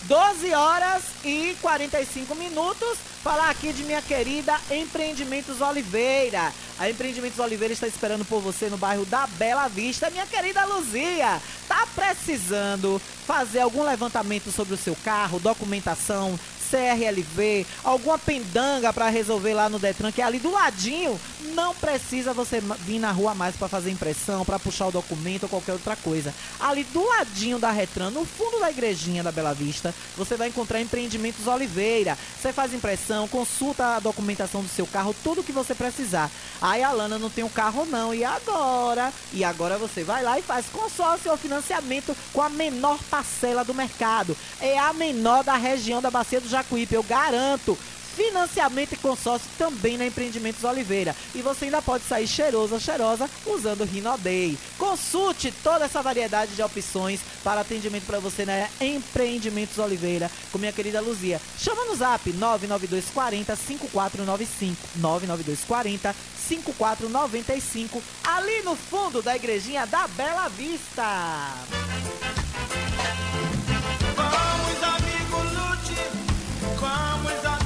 doze horas e quarenta e cinco minutos, falar aqui de minha querida Empreendimentos Oliveira. A Empreendimentos Oliveira está esperando por você no bairro da Bela Vista. Minha querida Luzia, tá precisando fazer algum levantamento sobre o seu carro, documentação, C R L V, alguma pendanga para resolver lá no Detran, que é ali do ladinho? Não precisa você vir na rua mais para fazer impressão, para puxar o documento ou qualquer outra coisa. Ali do ladinho da Retran, no fundo da igrejinha da Bela Vista, você vai encontrar Empreendimentos Oliveira. Você faz impressão, consulta a documentação do seu carro, tudo que você precisar. Aí a Alana não tem um carro não, e agora? E agora você vai lá e faz consórcio ou financiamento com a menor parcela do mercado. É a menor da região da Bacia do Jacuípe, eu garanto. Financiamento e consórcio também na Empreendimentos Oliveira. E você ainda pode sair cheiroso ou cheirosa usando o Rinodei. Consulte toda essa variedade de opções para atendimento para você na Empreendimentos Oliveira com minha querida Luzia. Chama no zap nove nove dois quatro zero cinco quatro nove cinco, nove nove dois quatro zero cinco quatro nove cinco, ali no fundo da igrejinha da Bela Vista. Vamos, amigo Lute, vamos, amigo.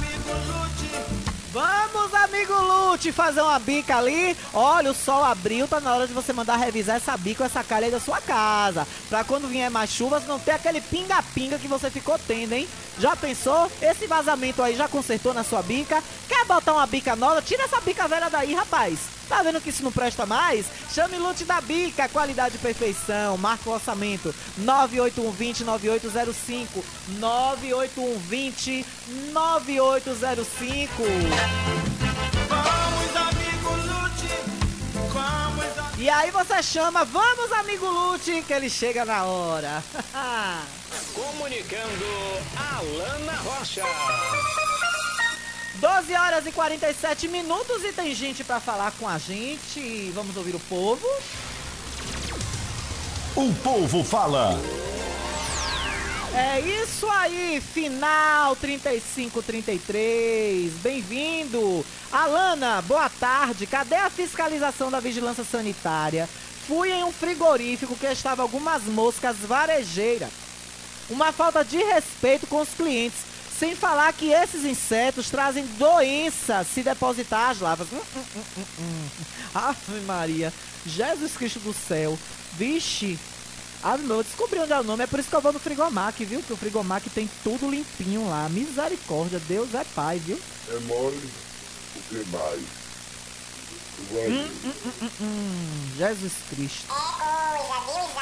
Vamos, amigo Lute, fazer uma bica ali. Olha, o sol abriu, tá na hora de você mandar revisar essa bica, essa calha aí da sua casa. Pra quando vier mais chuvas, não ter aquele pinga-pinga que você ficou tendo, hein? Já pensou? Esse vazamento aí já consertou na sua bica? Quer botar uma bica nova? Tira essa bica velha daí, rapaz. Tá vendo que isso não presta mais? Chame Lute da Bica, qualidade e perfeição. Marca o orçamento nove oito um dois zero nove oito zero cinco, nove oito um dois zero nove oito zero cinco. Vamos, amigo Lute, vamos, amigo... E aí você chama, vamos, amigo Lute, que ele chega na hora. Comunicando, Alana Rocha. doze horas e quarenta e sete minutos e tem gente pra falar com a gente. Vamos ouvir o povo? O povo fala. É isso aí, final trinta e cinco trinta e três, bem-vindo. Alana, boa tarde, cadê a fiscalização da vigilância sanitária? Fui em um frigorífico que estava algumas moscas varejeiras. Uma falta de respeito com os clientes, sem falar que esses insetos trazem doença se depositar as larvas. Hum, hum, hum, hum, hum. Ave Maria, Jesus Cristo do céu, vixe. Ah, meu, eu descobri onde é o nome, é por isso que eu vou no Frigomac, viu? Que o Frigomac tem tudo limpinho lá, misericórdia, Deus é Pai, viu? É mole, o que mais? Hum, hum, hum, hum. Jesus Cristo. É coisa, viu,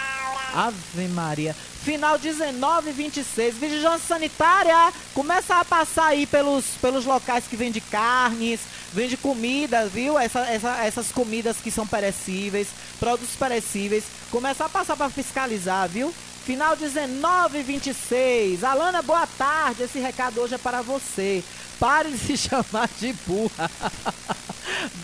Ave Maria. Final dezenove e vinte e seis, vigilância sanitária, começa a passar aí pelos, pelos locais que vende carnes, vende comida, viu? Essa, essa, essas comidas que são perecíveis, produtos perecíveis, começa a passar para fiscalizar, viu? Final dezenove e vinte e seis, Alana, boa tarde, esse recado hoje é para você. Pare de se chamar de burra.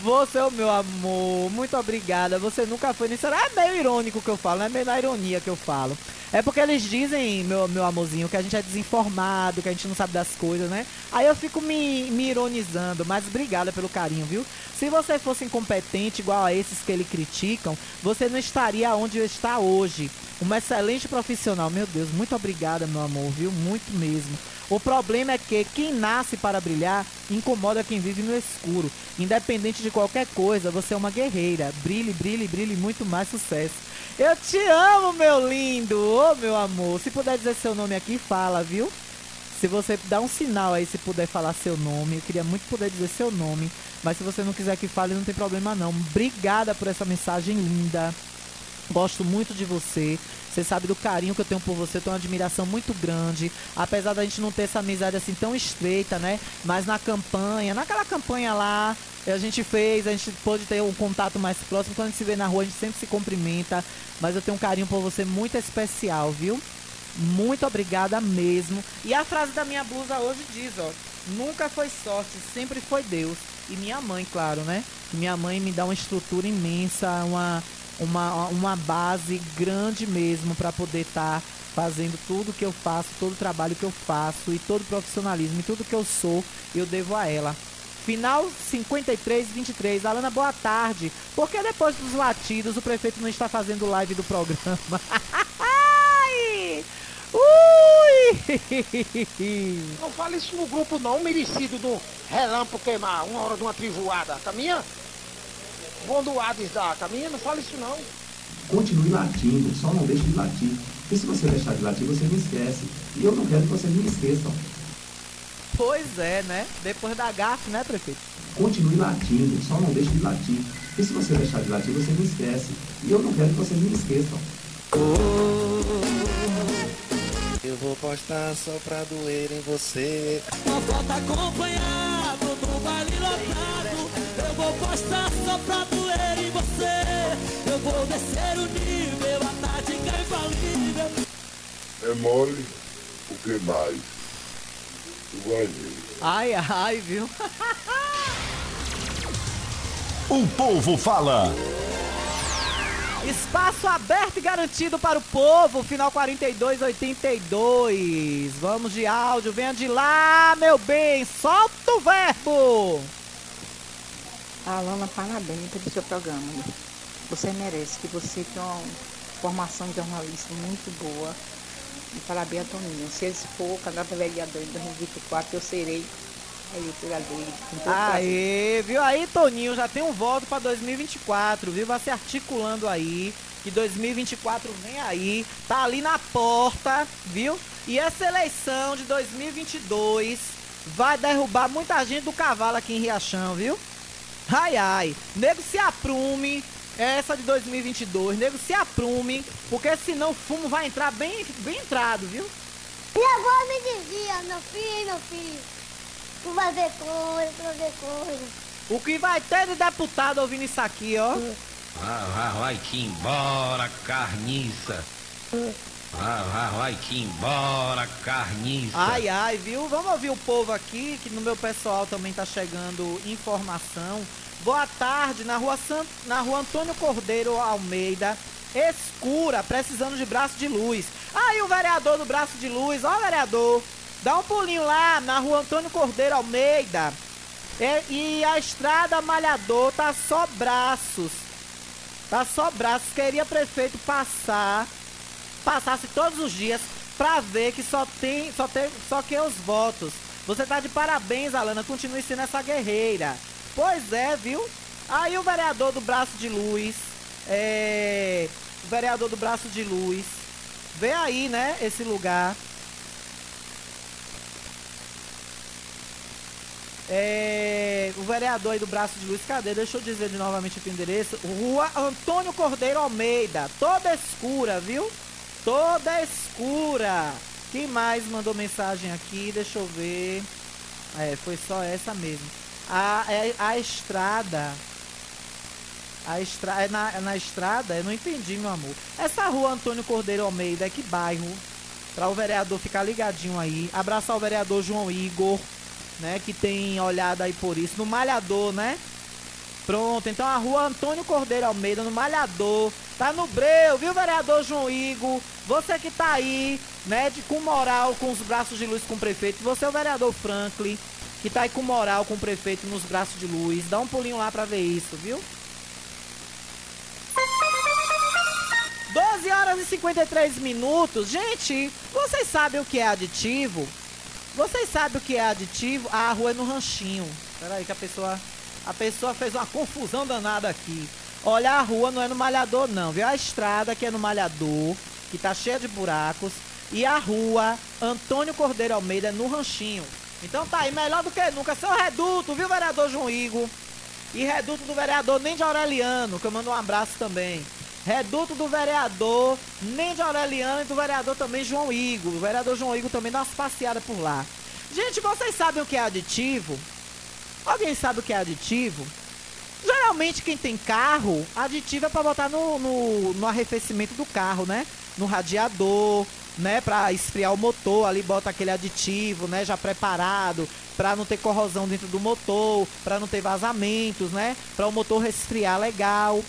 Você é o meu amor, muito obrigada. Você nunca foi nisso. É meio irônico que eu falo, é meio na ironia que eu falo. É porque eles dizem, meu, meu amorzinho, que a gente é desinformado, que a gente não sabe das coisas, né? Aí eu fico me, me ironizando, mas obrigada pelo carinho, viu? Se você fosse incompetente, igual a esses que ele criticam, você não estaria onde está hoje. Uma excelente profissional, meu Deus, muito obrigada, meu amor, viu? Muito mesmo. O problema é que quem nasce para brilhar incomoda quem vive no escuro. Independente de qualquer coisa, você é uma guerreira. Brilhe, brilhe, brilhe, muito mais sucesso. Eu te amo, meu lindo! Ô, oh, meu amor, se puder dizer seu nome aqui, fala, viu? Se você dá um sinal aí, se puder falar seu nome. Eu queria muito poder dizer seu nome. Mas se você não quiser que fale, não tem problema não. Obrigada por essa mensagem linda. Gosto muito de você. Você sabe do carinho que eu tenho por você, eu tenho uma admiração muito grande. Apesar da gente não ter essa amizade assim tão estreita, né? Mas na campanha, naquela campanha lá, a gente fez, a gente pôde ter um contato mais próximo. Quando a gente se vê na rua, a gente sempre se cumprimenta. Mas eu tenho um carinho por você muito especial, viu? Muito obrigada mesmo. E a frase da minha blusa hoje diz, ó: nunca foi sorte, sempre foi Deus. E minha mãe, claro, né? Minha mãe me dá uma estrutura imensa, uma... Uma, uma base grande mesmo para poder estar tá fazendo tudo que eu faço, todo o trabalho que eu faço e todo o profissionalismo e tudo que eu sou, eu devo a ela. Final cinquenta e três, vinte e três. Alana, boa tarde. Por que depois dos latidos o prefeito não está fazendo live do programa? Ui! Não fala isso no grupo não, merecido do relâmpago queimar, uma hora de uma trivoada. Caminha? Bom do Hades da caminha, não fala isso não. Continue latindo, só não deixe de latir. Porque se você deixar de latir, você me esquece. E eu não quero que vocês me esqueçam. Pois é, né? Depois da gafe, né, prefeito? Continue latindo, só não deixe de latir. Porque se você deixar de latir, você me esquece. E eu não quero que vocês me esqueçam. Eu vou postar só pra doer em você. Uma foto acompanhado do baile lotado. Eu vou postar só pra doer em você. Eu vou descer o nível, a tática infalível. É mole, o que mais? Tu vai ver. Ai, ai, viu? O povo fala. Espaço aberto e garantido para o povo, final quarenta e dois, oitenta e dois. Vamos de áudio, venha de lá, meu bem, solta o verbo. Alana, parabéns pelo seu programa. Você merece, que você tem uma formação de jornalista muito boa. E parabéns a Toninho. Se eles for candidato a vereador em dois mil e vinte e quatro, eu serei. Aí, Aê, viu aí, Toninho? Já tem um voto pra dois mil e vinte e quatro, viu? Vai se articulando aí. Que dois mil e vinte e quatro vem aí. Tá ali na porta, viu? E essa eleição de dois mil e vinte e dois vai derrubar muita gente do cavalo aqui em Riachão, viu? Ai, ai. Nego, se aprume. Essa de dois mil e vinte e dois. Nego, se aprume. Porque senão o fumo vai entrar bem, bem entrado, viu? Minha avó me dizia, meu filho, meu filho. Tu vai ver coisa, tu vai ver coisa. O que vai ter de deputado ouvindo isso aqui, ó? Vai, vai, vai te embora, carniça. Vai, vai, vai te embora, carniça. Ai, ai, viu? Vamos ouvir o povo aqui, que no meu pessoal também tá chegando informação. Boa tarde, na rua, Sant... na rua Antônio Cordeiro Almeida, escura, precisando de braço de luz. Aí o vereador do braço de luz, ó, vereador. Dá um pulinho lá na rua Antônio Cordeiro Almeida. E, e a estrada Malhador tá só braços. Tá só braços. Queria prefeito passar. Passasse todos os dias pra ver que só tem. Só tem. Só que é os votos. Você tá de parabéns, Alana. Continue sendo essa guerreira. Pois é, viu? Aí o vereador do Braço de Luz. É. O vereador do Braço de Luz. Vê aí, né? Esse lugar. É, o vereador aí do Braço de Luz, cadê? Deixa eu dizer de novamente aqui o endereço. Rua Antônio Cordeiro Almeida. Toda escura, viu? Toda escura. Quem mais mandou mensagem aqui? Deixa eu ver. É, foi só essa mesmo. A, é, a estrada. A estrada. É na, na estrada? Eu não entendi, meu amor. Essa rua Antônio Cordeiro Almeida é que bairro? Pra o vereador ficar ligadinho aí. Abraçar o vereador João Igor, né, que tem olhado aí por isso, no Malhador, né? Pronto, então a rua Antônio Cordeiro Almeida, no Malhador, tá no breu, viu, vereador João Igor? Você que tá aí, né, de, com moral, com os braços de luz com o prefeito, você é o vereador Franklin, que tá aí com moral com o prefeito nos braços de luz, dá um pulinho lá pra ver isso, viu? doze horas e cinquenta e três minutos, gente, vocês sabem o que é aditivo? Vocês sabem o que é aditivo? Ah, a rua é no Ranchinho. Peraí que a pessoa, a pessoa fez uma confusão danada aqui. Olha, a rua não é no Malhador não, viu? A estrada que é no Malhador, que tá cheia de buracos. E a rua Antônio Cordeiro Almeida é no Ranchinho. Então tá aí, melhor do que nunca. Seu reduto, viu, vereador João Igor? E reduto do vereador nem de Aureliano, que eu mando um abraço também. Reduto do vereador nem de Aureliano e do vereador também João Igor. O vereador João Igor também dá umas passeadas por lá. Gente, vocês sabem o que é aditivo? Alguém sabe o que é aditivo? Geralmente quem tem carro, aditivo é pra botar no, no, no arrefecimento do carro, né? No radiador, né? Pra esfriar o motor, ali bota aquele aditivo, né? Já preparado, pra não ter corrosão dentro do motor, pra não ter vazamentos, né? Pra o motor resfriar legal.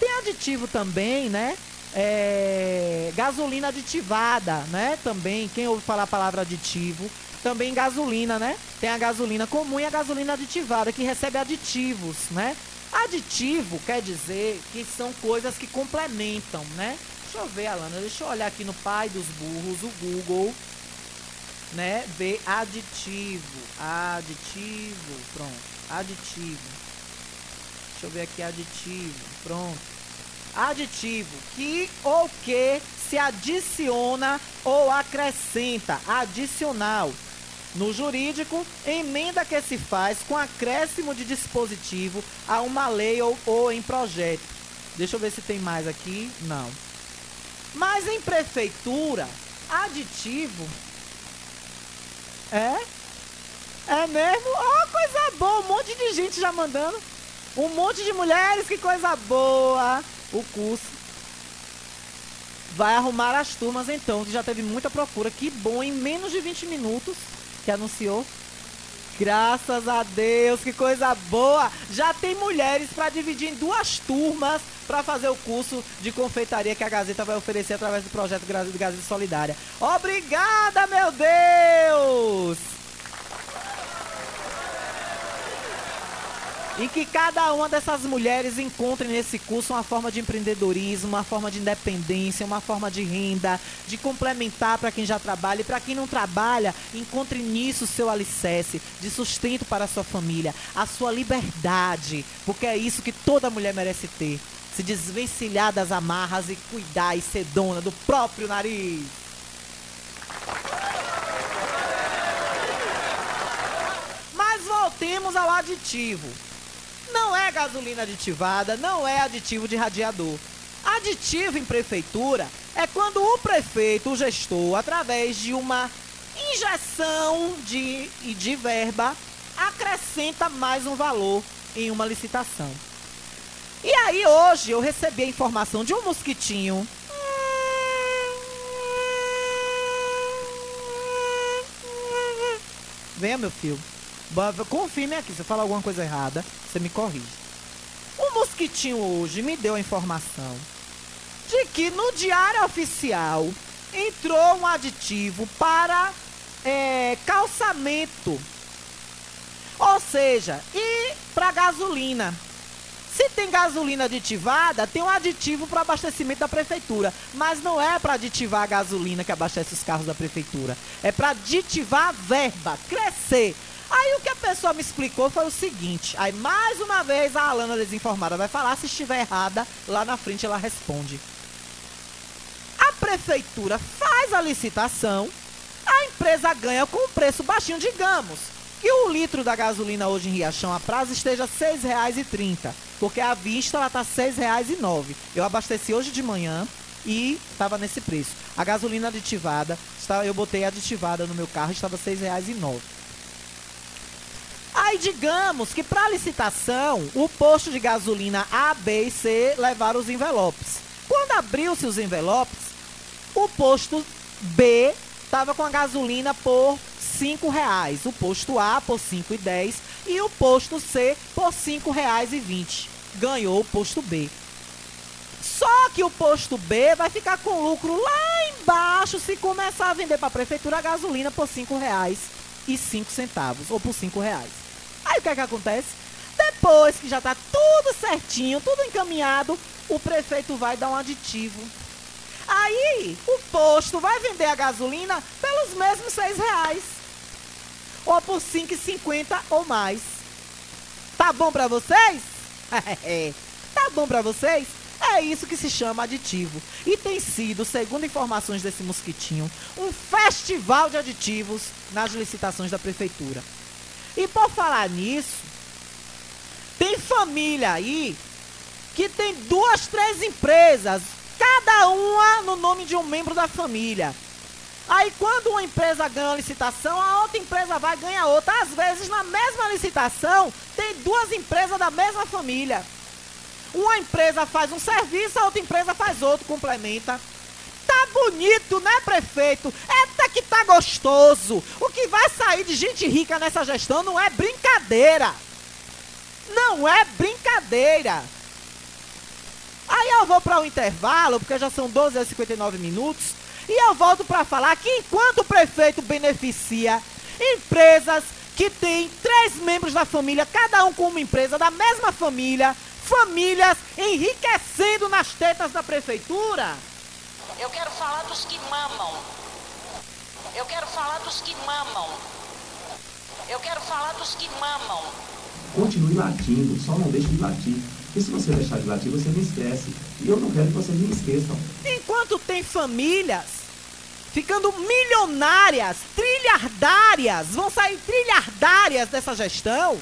Tem aditivo também, né? É... Gasolina aditivada, né? Também, quem ouve falar a palavra aditivo. Também gasolina, né? Tem a gasolina comum e a gasolina aditivada, que recebe aditivos, né? Aditivo quer dizer que são coisas que complementam, né? Deixa eu ver, Alana, deixa eu olhar aqui no pai dos burros, o Google, né? Ver aditivo, aditivo, pronto, aditivo. Deixa eu ver aqui, aditivo, pronto. Aditivo, que ou que se adiciona ou acrescenta, adicional. No jurídico, emenda que se faz com acréscimo de dispositivo a uma lei ou, ou em projeto. Deixa eu ver se tem mais aqui. Não. Mas em prefeitura, aditivo... É? É mesmo? Ó, coisa boa! Um monte de gente já mandando. Um monte de mulheres, que coisa boa! O curso vai arrumar as turmas, então, que já teve muita procura. Que bom, em menos de vinte minutos que anunciou. Graças a Deus, que coisa boa! Já tem mulheres para dividir em duas turmas para fazer o curso de confeitaria que a Gazeta vai oferecer através do projeto Gazeta Solidária. Obrigada, meu Deus! E que cada uma dessas mulheres encontre nesse curso uma forma de empreendedorismo, uma forma de independência, uma forma de renda, de complementar para quem já trabalha. E para quem não trabalha, encontre nisso o seu alicerce de sustento para a sua família, a sua liberdade, porque é isso que toda mulher merece ter. Se desvencilhar das amarras e cuidar e ser dona do próprio nariz. Mas voltemos ao aditivo. Não é gasolina aditivada, não é aditivo de radiador. Aditivo em prefeitura é quando o prefeito, o gestor, através de uma injeção de, de verba, acrescenta mais um valor em uma licitação. E aí hoje eu recebi a informação de um mosquitinho Venha, meu filho. Confirme aqui, se eu falar alguma coisa errada, você me corrige. O mosquitinho hoje me deu a informação de que no Diário Oficial entrou um aditivo para é, calçamento, ou seja, e para gasolina. Se tem gasolina aditivada, tem um aditivo para abastecimento da prefeitura. Mas não é para aditivar a gasolina que abastece os carros da prefeitura. É para aditivar a verba, crescer. Aí o que a pessoa me explicou foi o seguinte, aí mais uma vez a Alana desinformada vai falar, se estiver errada, lá na frente ela responde. A prefeitura faz a licitação, a empresa ganha com um preço baixinho, digamos, que o litro da gasolina hoje em Riachão a prazo esteja seis reais e trinta, porque à vista ela está seis reais e nove. Eu abasteci hoje de manhã e estava nesse preço. A gasolina aditivada, eu botei aditivada no meu carro, estava seis reais e nove. Aí digamos que para licitação, o posto de gasolina A, B e C levaram os envelopes. Quando abriu-se os envelopes, o posto B estava com a gasolina por cinco reais, o posto A por cinco reais e dez centavos e o posto C por cinco reais e vinte centavos. Ganhou o posto B. Só que o posto B vai ficar com lucro lá embaixo se começar a vender para a prefeitura a gasolina por cinco reais e cinco centavos ou por cinco reais. Aí o que é que acontece? Depois que já está tudo certinho, tudo encaminhado, o prefeito vai dar um aditivo. Aí o posto vai vender a gasolina pelos mesmos seis reais. Ou por cinco reais e cinquenta centavos ou mais. Tá bom para vocês? Tá bom para vocês? É isso que se chama aditivo. E tem sido, segundo informações desse mosquitinho, um festival de aditivos nas licitações da prefeitura. E por falar nisso, tem família aí que tem duas, três empresas, cada uma no nome de um membro da família. Aí quando uma empresa ganha uma licitação, a outra empresa vai ganhar outra. Às vezes na mesma licitação tem duas empresas da mesma família. Uma empresa faz um serviço, a outra empresa faz outro, complementa. Tá bonito, né, prefeito? Eita que tá gostoso. O que vai sair de gente rica nessa gestão não é brincadeira. Não é brincadeira. Aí eu vou para o intervalo, porque já são doze horas e cinquenta e nove minutos, e eu volto para falar que enquanto o prefeito beneficia empresas que têm três membros da família, cada um com uma empresa da mesma família, famílias enriquecendo nas tetas da prefeitura. Eu quero falar dos que mamam. Eu quero falar dos que mamam. Eu quero falar dos que mamam. Continue latindo, só não deixe de latir. E se você deixar de latir, você me esquece. E eu não quero que vocês me esqueçam. Enquanto tem famílias ficando milionárias, trilhardárias, vão sair trilhardárias dessa gestão,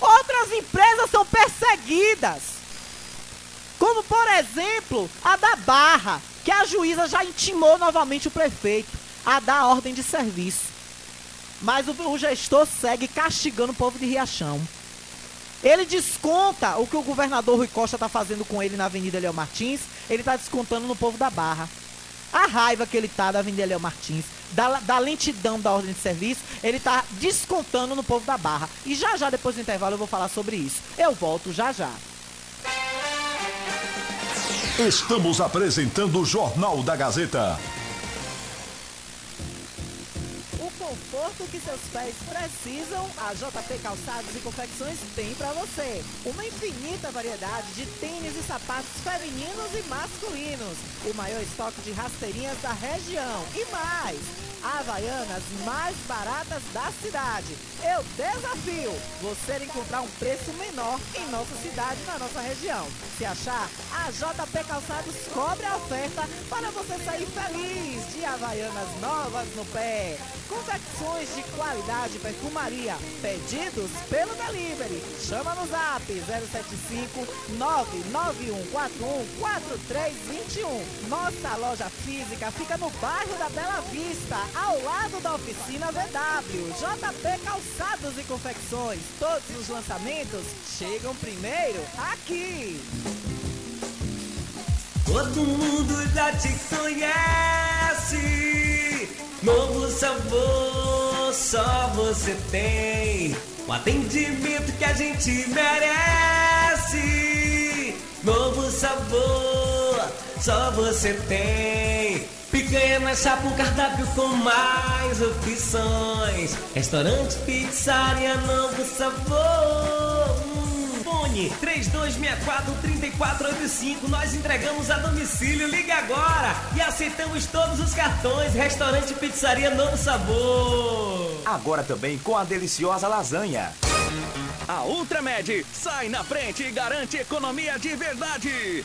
outras empresas são perseguidas. Como, por exemplo, a da Barra, que a juíza já intimou novamente o prefeito a dar ordem de serviço. Mas o, o gestor segue castigando o povo de Riachão. Ele desconta o que o governador Rui Costa está fazendo com ele na Avenida Leão Martins, ele está descontando no povo da Barra. A raiva que ele está da Avenida Leão Martins, da, da lentidão da ordem de serviço, ele está descontando no povo da Barra. E já já, depois do intervalo, eu vou falar sobre isso. Eu volto já já. Estamos apresentando o Jornal da Gazeta. Conforto que seus pés precisam, a J P Calçados e Confecções tem para você. Uma infinita variedade de tênis e sapatos femininos e masculinos. O maior estoque de rasteirinhas da região. E mais, havaianas mais baratas da cidade. Eu desafio você encontrar um preço menor em nossa cidade, na nossa região. Se achar, a J P Calçados cobre a oferta para você sair feliz de havaianas novas no pé. Confecções de qualidade e perfumaria. Pedidos pelo delivery. Chama no zap zero sete cinco, nove nove um quatro um quatro três dois um. Nossa loja física fica no bairro da Bela Vista, ao lado da oficina V W. J P Calçados e Confecções. Todos os lançamentos chegam primeiro aqui. Todo mundo já te conhece. Novo Sabor, só você tem o atendimento que a gente merece. Novo Sabor, só você tem picanha na chapa, um cardápio com mais opções. Restaurante Pizzaria Novo Sabor. Hum. Fone três dois seis quatro, três quatro oito cinco. Nós entregamos a domicílio, liga agora e aceitamos todos os cartões. Restaurante Pizzaria Novo Sabor. Agora também com a deliciosa lasanha. A Ultramed sai na frente e garante economia de verdade.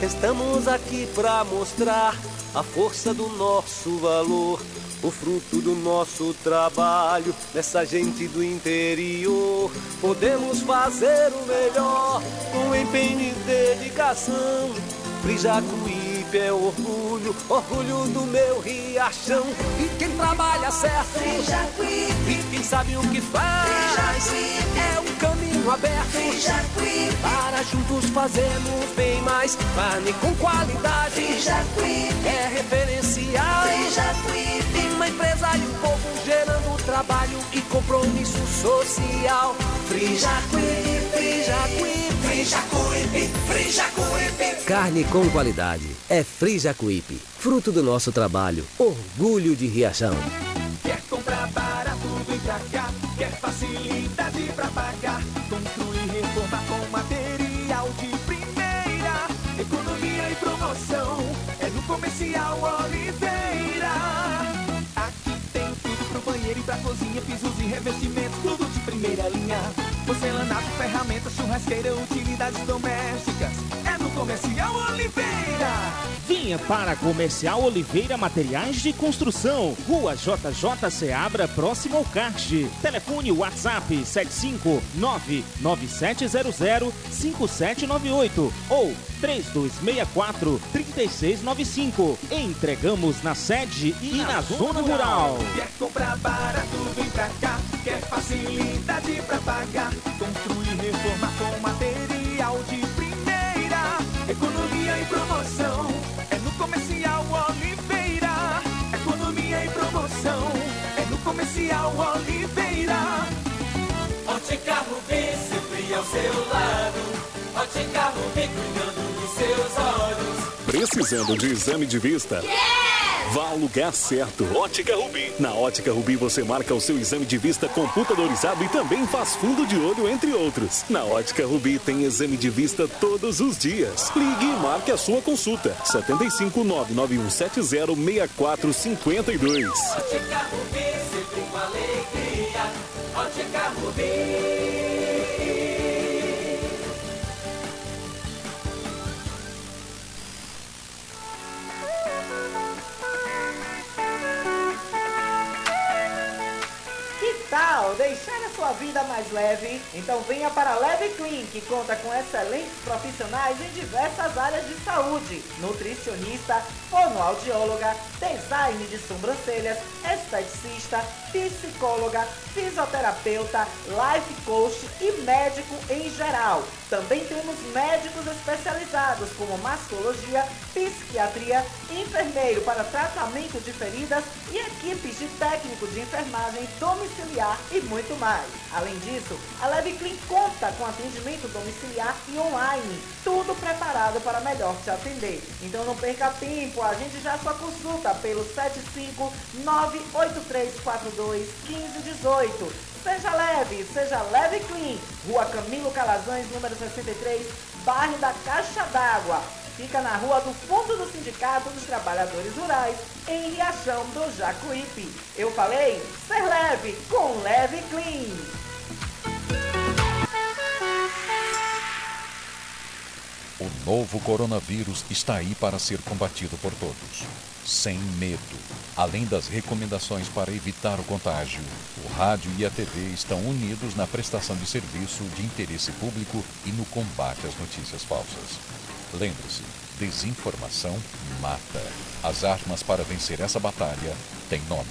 Estamos aqui para mostrar a força do nosso valor, o fruto do nosso trabalho, dessa gente do interior. Podemos fazer o melhor com empenho e dedicação. Fri Jacuípe é orgulho, orgulho do meu Riachão. E quem trabalha certo, Fri Jacuípe, e quem sabe o que faz, Fri Jacuípe, é um caminho aberto, Fri Jacuípe, para juntos fazermos bem mais. Carne com qualidade, Fri Jacuípe, é referencial, Fri Jacuípe, uma empresa e um povo gerando trabalho e compromisso social. Fri Jacuípe, Fri Jacuípe, Fri Jacuípe, Fri Jacuípe. Carne com qualidade é Fri Jacuípe, fruto do nosso trabalho, orgulho de Riachão. Quer comprar barato, vem pra cá, quer facilidade pra pagar, construir e reformar com material de primeira, economia e promoção, é no Comercial Oliveira. Aqui tem tudo pro banheiro e pra cozinha, pisos e revestimentos, tudo de primeira linha, porcelanato, ferramentas, churrasqueira, utilidades domésticas, é no Comercial Oliveira. Vinha para Comercial Oliveira Materiais de Construção. Rua J J Seabra, próximo ao Carte. Telefone WhatsApp sete cinco nove nove sete zero zero cinco sete nove oito ou três dois seis quatro três seis nove cinco. Entregamos na sede e na, na zona rural. rural. Quer comprar barato, vem pra cá. Quer facilidade pra pagar. Construir, reformar com material de primeira. Economia e promoção é no Comercial Oliveira. Economia e promoção é no Comercial Oliveira. Ótica Rubi, sempre ao seu lado. Ótica Rubi, cuidando dos seus olhos. Precisando de exame de vista? Yeah! Vá ao lugar certo. Ótica Rubi. Na Ótica Rubi você marca o seu exame de vista computadorizado e também faz fundo de olho, entre outros. Na Ótica Rubi tem exame de vista todos os dias. Ligue e marque a sua consulta. sete cinco nove nove um sete zero seis quatro cinco dois. Ótica Rubi, sempre uma alegria. Ótica Rubi. Deixar a sua vida mais leve? Então venha para a Leve Clean, que conta com excelentes profissionais em diversas áreas de saúde. Nutricionista, fonoaudióloga, design de sobrancelhas, esteticista, psicóloga, fisioterapeuta, life coach e médico em geral. Também temos médicos especializados como mastologia, psiquiatria, enfermeiro para tratamento de feridas e equipes de técnico de enfermagem domiciliar e muito mais. Além disso, a Leve Clean conta com atendimento domiciliar e online, tudo preparado para melhor te atender. Então não perca tempo, agende já sua consulta pelo sete cinco nove oito três quatro dois um cinco um oito. Seja leve, seja Leve Clean. Rua Camilo Calazans, número sessenta e três, bairro da Caixa d'Água. Fica na Rua do Fundo do Sindicato dos Trabalhadores Rurais, em Riachão do Jacuípe. Eu falei, ser leve com Leve Clean. O novo coronavírus está aí para ser combatido por todos, sem medo. Além das recomendações para evitar o contágio, o rádio e a T V estão unidos na prestação de serviço de interesse público e no combate às notícias falsas. Lembre-se, desinformação mata. As armas para vencer essa batalha têm nome: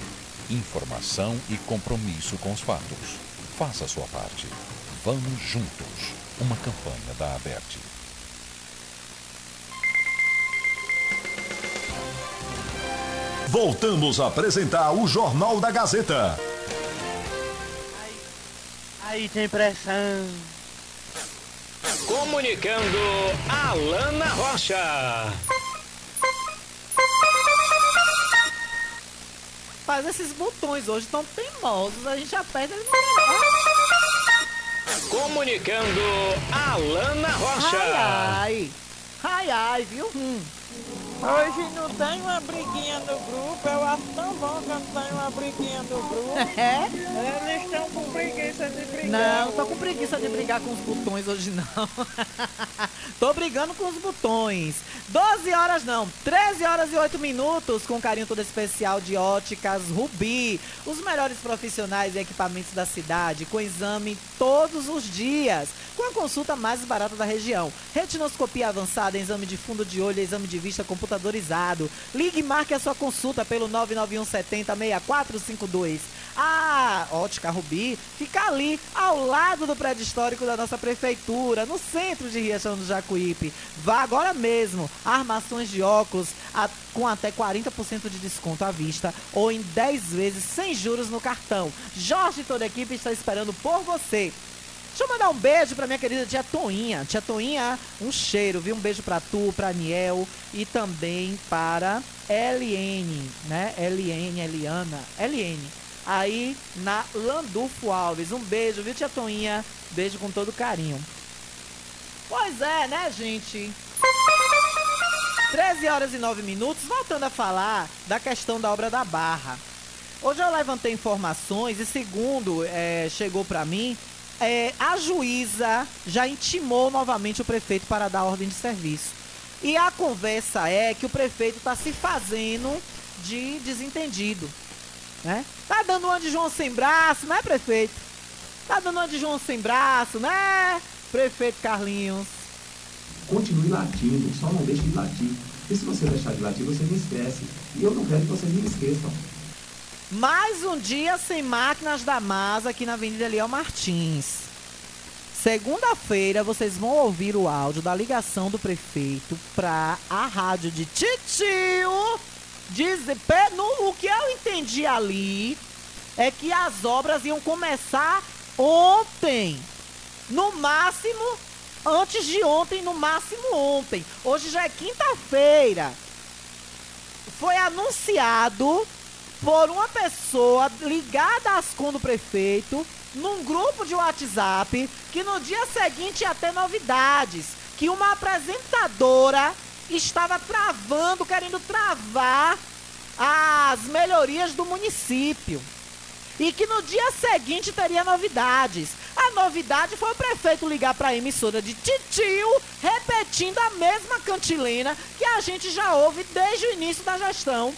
informação e compromisso com os fatos. Faça a sua parte. Vamos juntos. Uma campanha da ABERT. Voltamos a apresentar o Jornal da Gazeta. Aí, aí tem pressão. Comunicando, Alana Rocha. Mas esses botões hoje estão teimosos, a gente aperta eles não. Comunicando, Alana Rocha. Ai, ai, ai, ai, viu? Hum. Hoje não tem uma briguinha no grupo, eu acho tão bom que não tem uma briguinha no grupo. É? Eles estão com preguiça de brigar. Não, tô com preguiça de brigar com os botões hoje não. Tô brigando com os botões. doze horas não, treze horas e oito minutos, com carinho todo especial de Óticas Rubi. Os melhores profissionais e equipamentos da cidade, com exame todos os dias, com a consulta mais barata da região. Retinoscopia avançada, exame de fundo de olho, exame de vista computadorizado. Ligue e marque a sua consulta pelo nove nove um sete zero seis quatro cinco dois. A Ótica Rubi fica ali, ao lado do prédio histórico da nossa prefeitura, no centro de Riachão do Jacuípe. Vá agora mesmo. Armações de óculos a, com até quarenta por cento de desconto à vista ou em dez vezes sem juros no cartão. Jorge e toda a equipe está esperando por você. Deixa eu mandar um beijo pra minha querida tia Toinha. Tia Toinha, um cheiro, viu? Um beijo pra tu, pra Niel e também para Eliene, né? Eliene, Eliana, Eliene. Aí na Landulfo Alves. Um beijo, viu, tia Toinha? Beijo com todo carinho. Pois é, né, gente? treze horas e nove minutos, voltando a falar da questão da obra da Barra. Hoje eu levantei informações e segundo é, chegou pra mim... É, a juíza já intimou novamente o prefeito para dar ordem de serviço. E a conversa é que o prefeito está se fazendo de desentendido, né? Tá dando uma de João sem braço, né, prefeito? Tá dando uma de João sem braço, né, prefeito Carlinhos? Continue latindo, só não deixe de latir. E se você deixar de latir, você me esquece. E eu não quero que vocês me esqueçam. Mais um dia sem máquinas da Masa aqui na Avenida Leal Martins. Segunda-feira vocês vão ouvir o áudio da ligação do prefeito para a rádio de Titio. Diz, no, o que eu entendi ali é que as obras iam começar ontem. No máximo, antes de ontem, no máximo ontem. Hoje já é quinta-feira. Foi anunciado por uma pessoa ligada à Ascom do prefeito num grupo de WhatsApp que no dia seguinte ia ter novidades, que uma apresentadora estava travando, querendo travar as melhorias do município e que no dia seguinte teria novidades. A novidade foi o prefeito ligar para a emissora de Titio repetindo a mesma cantilena que a gente já ouve desde o início da gestão,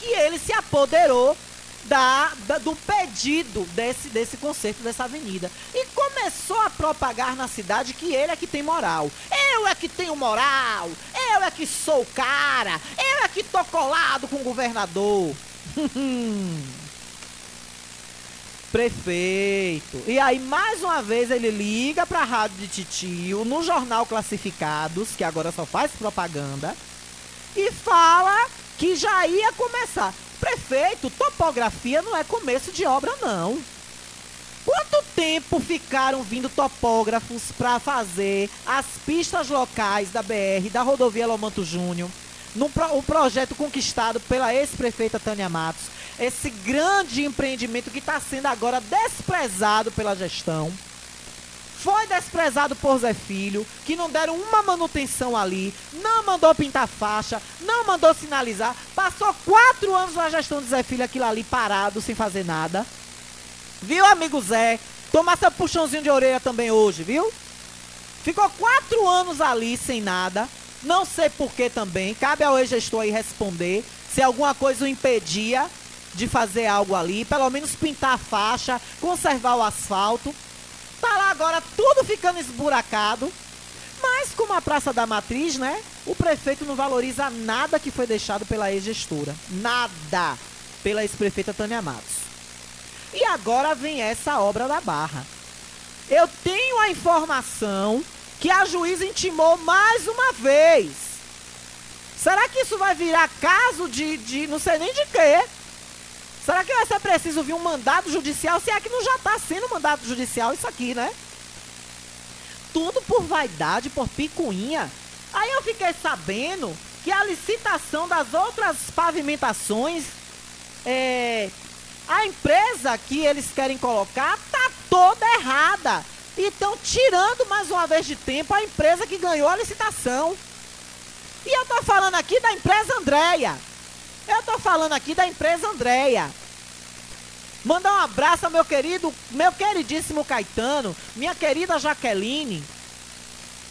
que ele se apoderou Da, da, do pedido desse, desse conserto dessa avenida e começou a propagar na cidade que ele é que tem moral. Eu é que tenho moral, eu é que sou o cara, eu é que tô colado com o governador. Prefeito. E aí mais uma vez ele liga pra rádio de Titio no jornal Classificados, que agora só faz propaganda, e fala que já ia começar. Prefeito, topografia não é começo de obra, não. Quanto tempo ficaram vindo topógrafos para fazer as pistas locais da B R, da rodovia Lomanto Júnior, no pro, o projeto conquistado pela ex-prefeita Tânia Matos, esse grande empreendimento que está sendo agora desprezado pela gestão? Foi desprezado por Zé Filho, que não deram uma manutenção ali, não mandou pintar faixa, não mandou sinalizar. Passou quatro anos na gestão de Zé Filho, aquilo ali parado, sem fazer nada. Viu, amigo Zé? Tomar seu puxãozinho de orelha também hoje, viu? Ficou quatro anos ali, sem nada. Não sei por que também. Cabe ao ex-gestor aí responder se alguma coisa o impedia de fazer algo ali. Pelo menos pintar a faixa, conservar o asfalto. Tá lá agora tudo ficando esburacado, mas como a Praça da Matriz, né, o prefeito não valoriza nada que foi deixado pela ex-gestora, nada, pela ex-prefeita Tânia Matos. E agora vem essa obra da Barra. Eu tenho a informação que a juíza intimou mais uma vez. Será que isso vai virar caso de, de não sei nem de quê? Será que vai ser preciso vir um mandado judicial? Se é que não já está sendo um mandado judicial isso aqui, né? Tudo por vaidade, por picuinha. Aí eu fiquei sabendo que a licitação das outras pavimentações, é, a empresa que eles querem colocar tá toda errada. E estão tirando mais uma vez de tempo a empresa que ganhou a licitação. E eu estou falando aqui da empresa Andréia. Eu tô falando aqui da empresa Andréia. Mandar um abraço ao meu querido, meu queridíssimo Caetano, minha querida Jaqueline.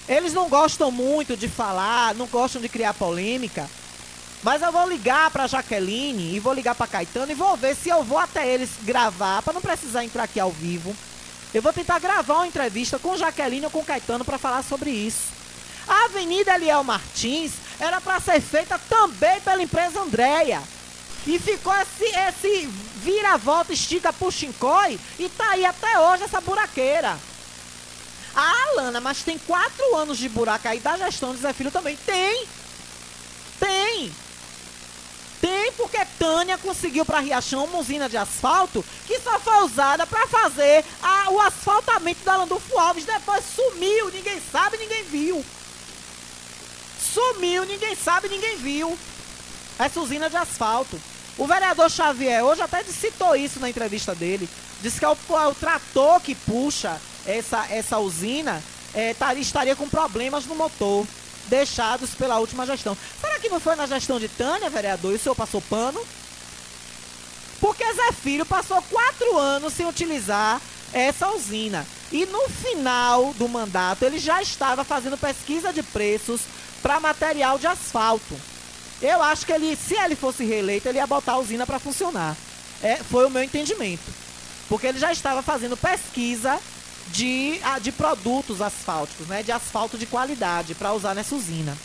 Eles não gostam muito de falar, não gostam de criar polêmica. Mas eu vou ligar pra Jaqueline e vou ligar pra Caetano e vou ver se eu vou até eles gravar, pra não precisar entrar aqui ao vivo. Eu vou tentar gravar uma entrevista com Jaqueline ou com Caetano pra falar sobre isso. A Avenida Eliel Martins era para ser feita também pela empresa Andréia. E ficou esse, esse vira-volta, estica puxincói, e tá aí até hoje essa buraqueira. Ah, Alana, mas tem quatro anos de buraco aí da gestão de Zé Filho também. Tem! Tem! Tem, porque Tânia conseguiu para Riachão uma usina de asfalto que só foi usada para fazer a, o asfaltamento da Landulfo Alves. Depois sumiu, ninguém sabe, ninguém viu. Sumiu, ninguém sabe, ninguém viu essa usina de asfalto. O vereador Xavier hoje até citou isso na entrevista dele. Disse que é o, é o trator que puxa essa, essa usina, é, estaria, estaria com problemas no motor, deixados pela última gestão. Será que não foi na gestão de Tânia, vereador, e o senhor passou pano? Porque Zé Filho passou quatro anos sem utilizar essa usina. E no final do mandato ele já estava fazendo pesquisa de preços para material de asfalto. Eu acho que ele, se ele fosse reeleito, ele ia botar a usina para funcionar. É, foi o meu entendimento. Porque ele já estava fazendo pesquisa de, de produtos asfálticos, né, de asfalto de qualidade para usar nessa usina.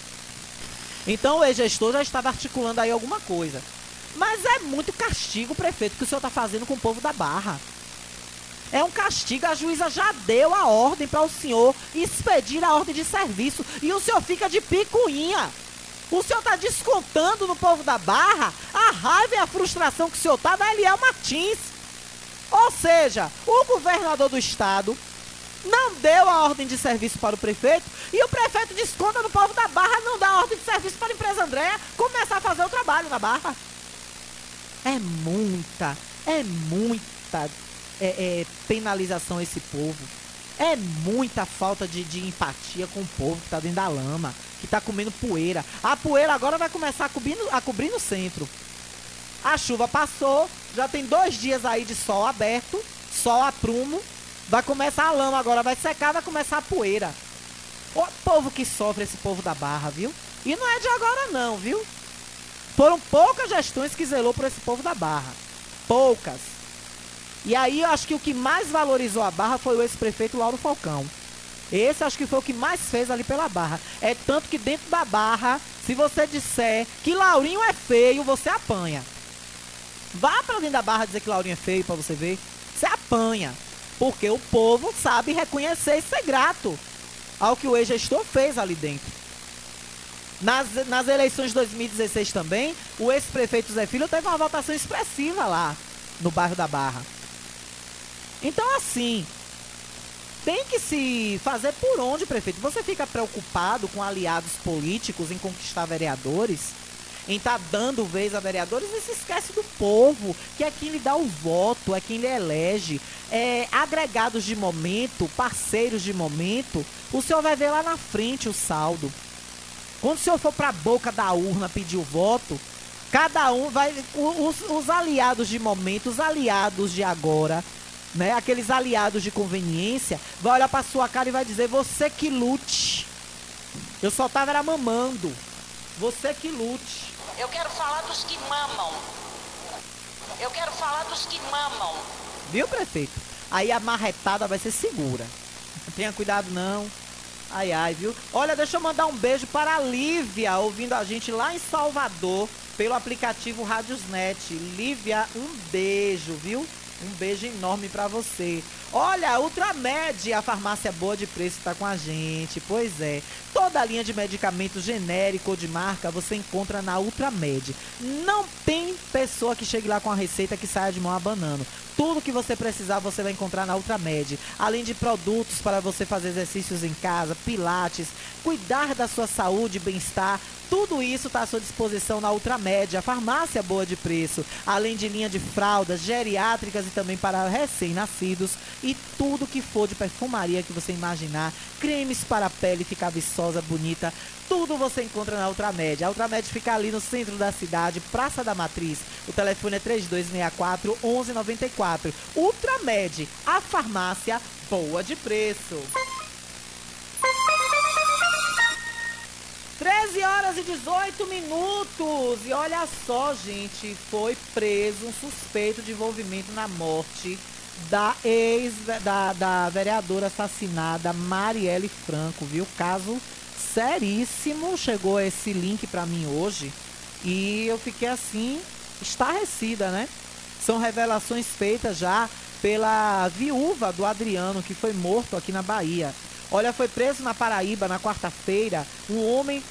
Então o ex-gestor já estava articulando aí alguma coisa. Mas é muito castigo, prefeito, que o senhor está fazendo com o povo da Barra. É um castigo, a juíza já deu a ordem para o senhor expedir a ordem de serviço e o senhor fica de picuinha. O senhor está descontando no povo da Barra a raiva e a frustração que o senhor está da Eliel Martins. Ou seja, o governador do estado não deu a ordem de serviço para o prefeito e o prefeito desconta no povo da Barra, não dá a ordem de serviço para a empresa Andréa começar a fazer o trabalho na Barra. É muita, é muita é, é, penalização a esse povo. É muita falta de, de empatia com o povo que está dentro da lama, que está comendo poeira. A poeira agora vai começar a cobrir, a cobrir no centro. A chuva passou, já tem dois dias aí de sol aberto, sol a prumo. Vai começar a lama agora, vai secar, vai começar a poeira. O povo que sofre, esse povo da Barra, viu? E não é de agora não, viu? Foram poucas gestões que zelou por esse povo da Barra. Poucas. E aí eu acho que o que mais valorizou a Barra foi o ex-prefeito Lauro Falcão. Esse acho que foi o que mais fez ali pela Barra. É tanto que dentro da Barra, se você disser que Laurinho é feio, você apanha. Vá pra dentro da Barra dizer que Laurinho é feio pra você ver. Você apanha. Porque o povo sabe reconhecer e ser grato ao que o ex-gestor fez ali dentro. Nas, nas eleições de dois mil e dezesseis também, o ex-prefeito Zé Filho teve uma votação expressiva lá no bairro da Barra. Então, assim, tem que se fazer por onde, prefeito? Você fica preocupado com aliados políticos em conquistar vereadores, em estar tá dando vez a vereadores e se esquece do povo, que é quem lhe dá o voto, é quem lhe elege. É, agregados de momento, parceiros de momento, o senhor vai ver lá na frente o saldo. Quando o senhor for para a boca da urna pedir o voto, cada um vai... Os, os aliados de momento, os aliados de agora, né? Aqueles aliados de conveniência, vai olhar para sua cara e vai dizer, você que lute. Eu só estava era mamando. Você que lute. Eu quero falar dos que mamam. Eu quero falar dos que mamam. Viu, prefeito? Aí a marretada vai ser segura. Não tenha cuidado, não. Ai, ai, viu? Olha, deixa eu mandar um beijo para a Lívia, ouvindo a gente lá em Salvador, pelo aplicativo RádiosNet. Lívia, um beijo, viu? Um beijo enorme para você. Olha, a Ultramed, a farmácia boa de preço, está com a gente. Pois é. Toda a linha de medicamento genérico ou de marca você encontra na Ultramed. Não tem pessoa que chegue lá com a receita que saia de mão abanando. Tudo que você precisar você vai encontrar na Ultramed. Além de produtos para você fazer exercícios em casa, pilates, cuidar da sua saúde e bem-estar. Tudo isso está à sua disposição na Ultramed, a farmácia boa de preço. Além de linha de fraldas geriátricas e também para recém-nascidos. E tudo que for de perfumaria que você imaginar. Cremes para a pele ficar viçosa, bonita. Tudo você encontra na Ultramed. A Ultramed fica ali no centro da cidade, Praça da Matriz. O telefone é três dois seis quatro, um um nove quatro. Ultramed, a farmácia boa de preço. treze horas e dezoito minutos. E olha só, gente, foi preso um suspeito de envolvimento na morte da ex, da, da vereadora assassinada Marielle Franco, viu? Caso seríssimo. Chegou esse link pra mim hoje e eu fiquei assim, estarrecida, né? São revelações feitas já pela viúva do Adriano, que foi morto aqui na Bahia. Olha, foi preso na Paraíba na quarta-feira um homem,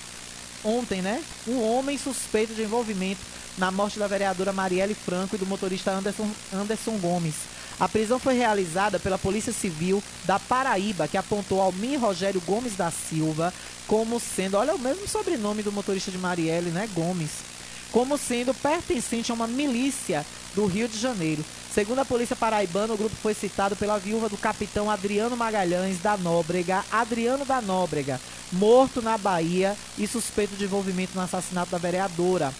ontem, né? Um homem suspeito de envolvimento na morte da vereadora Marielle Franco e do motorista Anderson, Anderson Gomes. A prisão foi realizada pela Polícia Civil da Paraíba, que apontou Almir Rogério Gomes da Silva como sendo, olha o mesmo sobrenome do motorista de Marielle, né? Gomes, como sendo pertencente a uma milícia do Rio de Janeiro. Segundo a polícia paraibana, o grupo foi citado pela viúva do capitão Adriano Magalhães da Nóbrega, Adriano da Nóbrega, morto na Bahia e suspeito de envolvimento no assassinato da vereadora.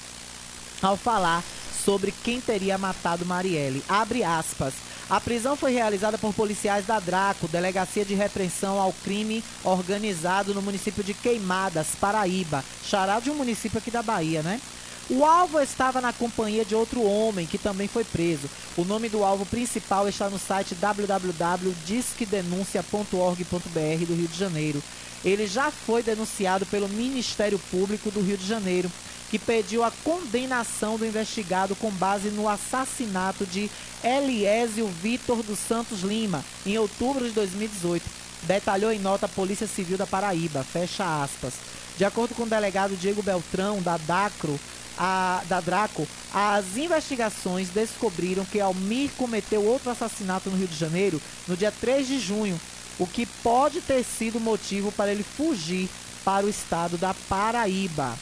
Ao falar sobre quem teria matado Marielle, abre aspas, A prisão foi realizada por policiais da DRACO, Delegacia de Repressão ao Crime Organizado, no município de Queimadas, Paraíba, xará de um município aqui da Bahia, né? O alvo estava na companhia de outro homem, que também foi preso. O nome do alvo principal está no site w w w ponto disque denúncia ponto org ponto b r do Rio de Janeiro. Ele já foi denunciado pelo Ministério Público do Rio de Janeiro, que pediu a condenação do investigado com base no assassinato de Eliésio Vitor dos Santos Lima, em outubro de dois mil e dezoito, detalhou em nota a Polícia Civil da Paraíba, fecha aspas. De acordo com o delegado Diego Beltrão, da DACRO, A, da DRACO, as investigações descobriram que Almir cometeu outro assassinato no Rio de Janeiro no dia três de junho, o que pode ter sido motivo para ele fugir para o estado da Paraíba.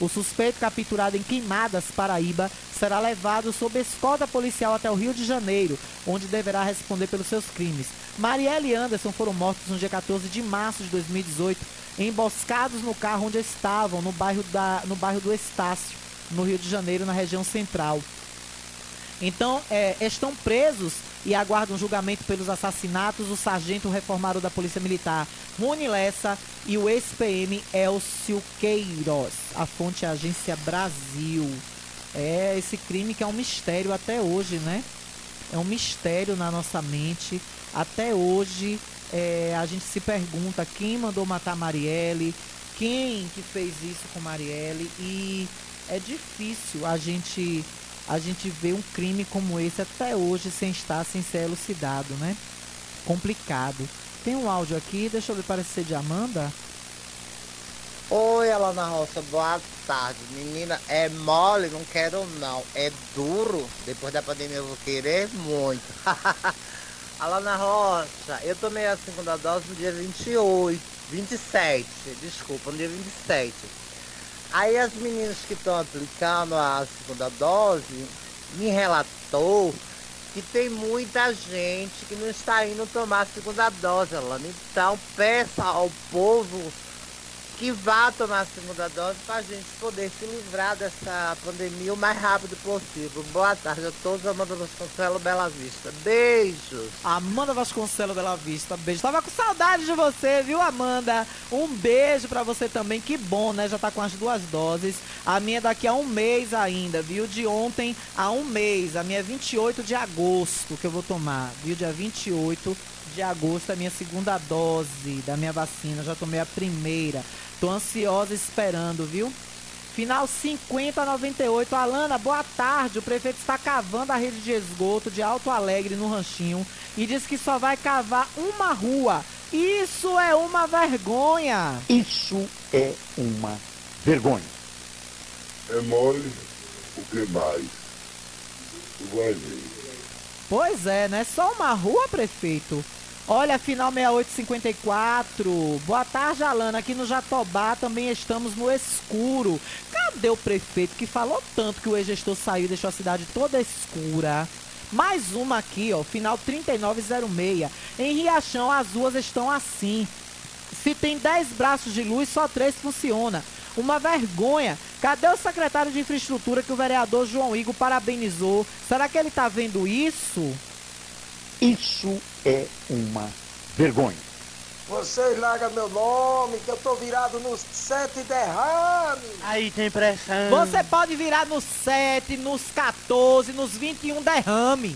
O suspeito, capturado em Queimadas, Paraíba, será levado sob escolta policial até o Rio de Janeiro, onde deverá responder pelos seus crimes. Marielle e Anderson foram mortos no dia quatorze de março de dois mil e dezoito, emboscados no carro onde estavam, no bairro, da, no bairro do Estácio, no Rio de Janeiro, na região central. Então, é, estão presos e aguardam julgamento pelos assassinatos o sargento reformado da Polícia Militar, Rony Lessa, e o ex-P M Elcio Queiroz. A fonte é a Agência Brasil. É esse crime que é um mistério até hoje, né? É um mistério na nossa mente. Até hoje... É, a gente se pergunta quem mandou matar Marielle, quem que fez isso com Marielle, e é difícil a gente, a gente ver um crime como esse até hoje sem estar, sem ser elucidado, né? Complicado. Tem um áudio aqui, deixa eu ver, parece ser de Amanda. Oi, Alana Rocha, boa tarde. Menina, é mole, não quero não, é duro. Depois da pandemia eu vou querer muito. Alana Rocha, eu tomei a segunda dose no dia vinte e oito, vinte e sete, desculpa, no dia vinte e sete. Aí as meninas que estão aplicando a segunda dose me relatou que tem muita gente que não está indo tomar a segunda dose, Alana. Então peça ao povo que vá tomar a segunda dose para a gente poder se livrar dessa pandemia o mais rápido possível. Boa tarde a todos, Amanda Vasconcelos, Bela Vista. Beijos! Amanda Vasconcelos, Bela Vista, beijo. Tava com saudade de você, viu, Amanda? Um beijo para você também, que bom, né? Já tá com as duas doses. A minha é daqui a um mês ainda, viu? De ontem a um mês. A minha é vinte e oito de agosto que eu vou tomar, viu? Dia vinte e oito de agosto, a minha segunda dose da minha vacina, já tomei a primeira. Tô ansiosa esperando, viu? Final cinquenta a noventa e oito. Alana, boa tarde. O prefeito está cavando a rede de esgoto de Alto Alegre, no Ranchinho, e diz que só vai cavar uma rua. Isso é uma vergonha. Isso é uma vergonha. É mole, o que mais? Vai ver. Pois é, né? Só uma rua, prefeito? Olha, final sessenta e oito cinquenta e quatro. Boa tarde, Alana. Aqui no Jatobá também estamos no escuro. Cadê o prefeito que falou tanto que o ex-gestor saiu e deixou a cidade toda escura? Mais uma aqui, ó. Final trinta e nove zero seis. Em Riachão, as ruas estão assim. Se tem dez braços de luz, só três funcionam. Uma vergonha. Cadê o secretário de infraestrutura que o vereador João Igor parabenizou? Será que ele está vendo isso? Isso é uma vergonha. Vocês largam meu nome, que eu tô virado no sete derrame. Aí tem pressão. Você pode virar no sete, nos quatorze, nos vinte e um derrame.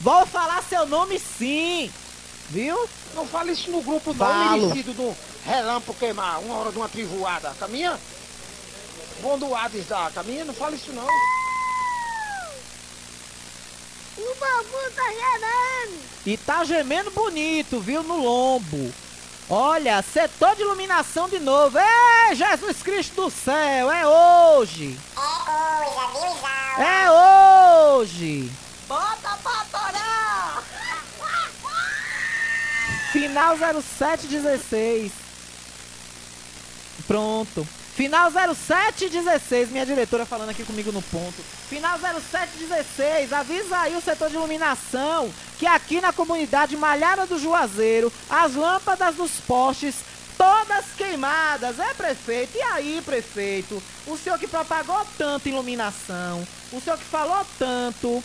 Vou falar seu nome sim. Viu? Não fale isso no grupo não, merecido do relâmpago queimar, uma hora de uma trivoada. Caminha? Bondoades da caminha, não fale isso não. O babu tá gerando. E tá gemendo bonito, viu? No lombo. Olha, setor de iluminação de novo. Ei, Jesus Cristo do céu, é hoje. É hoje, é É hoje. Bota pra torar. Final zero sete dezesseis. Pronto. Final zero sete dezesseis. Minha diretora falando aqui comigo no ponto. Final zero sete dezesseis. Avisa aí o setor de iluminação que aqui na comunidade Malhada do Juazeiro, as lâmpadas dos postes todas queimadas. É, prefeito? E aí, prefeito? O senhor que propagou tanta iluminação, o senhor que falou tanto...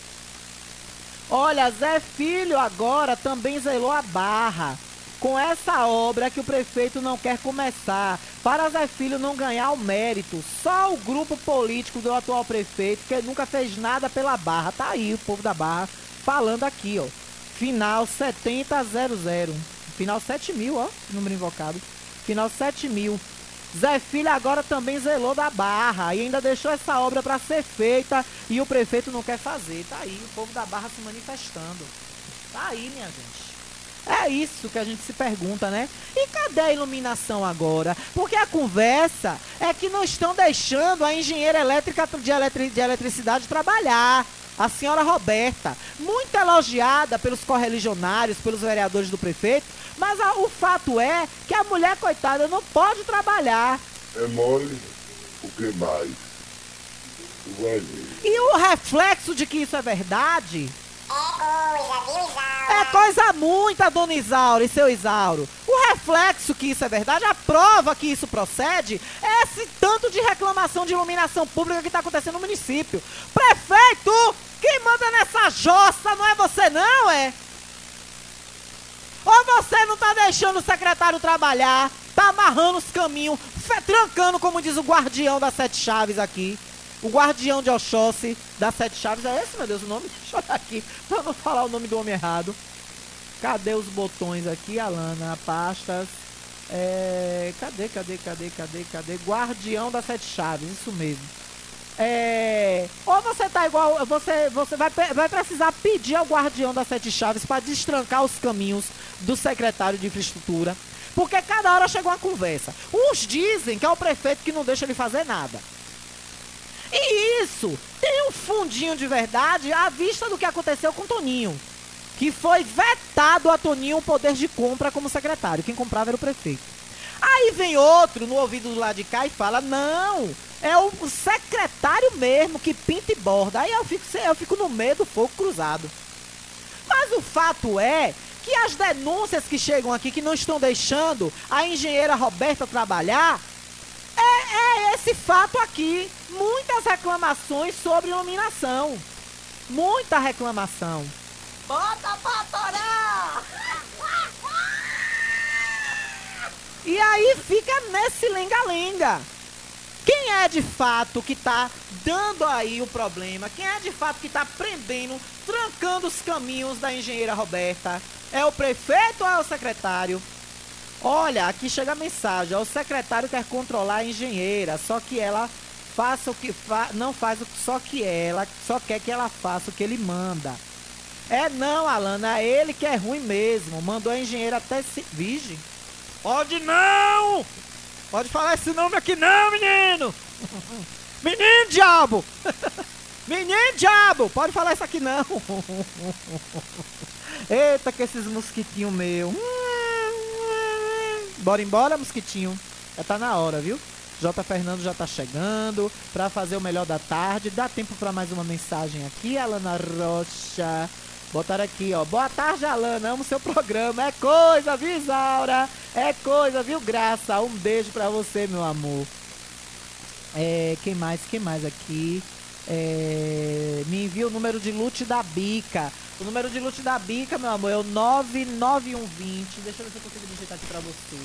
Olha, Zé Filho agora também zelou a barra com essa obra que o prefeito não quer começar. Para Zé Filho não ganhar o mérito, só o grupo político do atual prefeito, que nunca fez nada pela Barra. Tá aí o povo da Barra falando aqui, ó. Final sete mil. Final sete mil, ó, número invocado. Final sete mil. Zé Filho agora também zelou da Barra e ainda deixou essa obra para ser feita e o prefeito não quer fazer. Tá aí o povo da Barra se manifestando. Tá aí, minha gente. É isso que a gente se pergunta, né? E cadê a iluminação agora? Porque a conversa é que não estão deixando a engenheira elétrica de, eletri- de eletricidade trabalhar. A senhora Roberta, muito elogiada pelos correligionários, pelos vereadores do prefeito, mas a, o fato é que a mulher, coitada, não pode trabalhar. É mole, o que mais? E o reflexo de que isso é verdade... É coisa muita, dona Isaura e seu Isauro. O reflexo que isso é verdade, a prova que isso procede, é esse tanto de reclamação de iluminação pública que está acontecendo no município. Prefeito, quem manda nessa jossa não é você não, é? Ou você não está deixando o secretário trabalhar, está amarrando os caminhos, trancando, como diz o guardião das sete chaves aqui. O guardião de Oxóssi, das Sete Chaves, é esse, meu Deus, o nome? Deixa eu olhar aqui, pra não falar o nome do homem errado. Cadê os botões aqui, Alana? Pastas. É... Cadê, cadê, cadê, cadê, cadê? Guardião das Sete Chaves, isso mesmo. É... Ou você tá igual, você, você vai, vai precisar pedir ao guardião das Sete Chaves pra destrancar os caminhos do secretário de infraestrutura. Porque cada hora chega uma conversa. Uns dizem que é o prefeito que não deixa ele fazer nada. E isso tem um fundinho de verdade à vista do que aconteceu com Toninho, que foi vetado a Toninho o poder de compra como secretário. Quem comprava era o prefeito. Aí vem outro no ouvido do lado de cá e fala, não, é o secretário mesmo que pinta e borda. Aí eu fico, eu fico no meio do fogo cruzado. Mas o fato é que as denúncias que chegam aqui, que não estão deixando a engenheira Roberta trabalhar, é, é esse fato aqui. Muitas reclamações sobre iluminação. Muita reclamação. Bota pra torar! E aí fica nesse lenga-lenga. Quem é de fato que tá dando aí o problema? Quem é de fato que tá prendendo, trancando os caminhos da engenheira Roberta? É o prefeito ou é o secretário? Olha, aqui chega a mensagem. O secretário quer controlar a engenheira, só que ela faça o que fa... não faz o... só que ela só quer que ela faça o que ele manda. É não, Alana, é ele que é ruim mesmo. Mandou a engenheira até se... Virgem? Pode não! Pode falar esse nome aqui não, menino! Menino diabo! Menino diabo! Pode falar isso aqui não! Eita, que esses mosquitinhos meus! Bora embora, mosquitinho. Já tá na hora, viu? J. Fernando já tá chegando pra fazer o melhor da tarde. Dá tempo pra mais uma mensagem aqui, Alana Rocha. Botaram aqui, ó. Boa tarde, Alana. Amo seu programa. É coisa, viu, Isaura? É coisa, viu, Graça? Um beijo pra você, meu amor. É, quem mais? Quem mais aqui? É, me envia o número de loot da bica. O número de loot da bica, meu amor, é o nove nove um dois zero. Deixa eu ver se eu consigo digitar aqui pra você.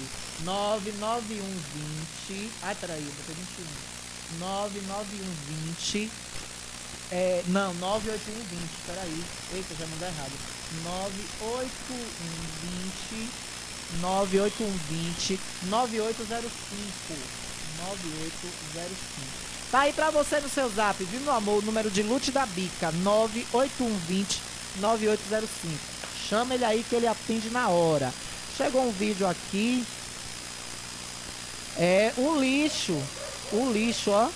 nove nove um dois zero. Ai, peraí, eu botei vinte e um. nove nove um dois zero. É, não, nove oito um dois zero. Peraí. Eita, já mandou errado. nove oito um dois zero. nove oito um dois zero. nove oito zero cinco. nove oito zero cinco. Tá aí pra você no seu zap, viu, meu amor? O número de loot da bica, nove oito um dois zero nove oito zero cinco. Chama ele aí que ele atende na hora. Chegou um vídeo aqui. É um lixo. Um lixo, ó.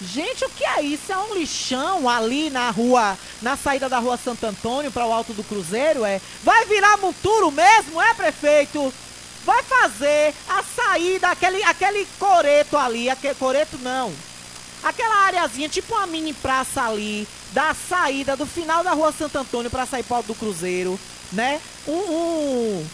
Gente, o que é isso? É um lixão ali na rua, na saída da rua Santo Antônio pra o Alto do Cruzeiro, é? Vai virar monturo mesmo, é, prefeito? Vai fazer a saída, aquele, aquele coreto ali. Aquele coreto não. Aquela areazinha, tipo uma mini praça ali, da saída do final da rua Santo Antônio pra sair para o do Cruzeiro, né? Um, um,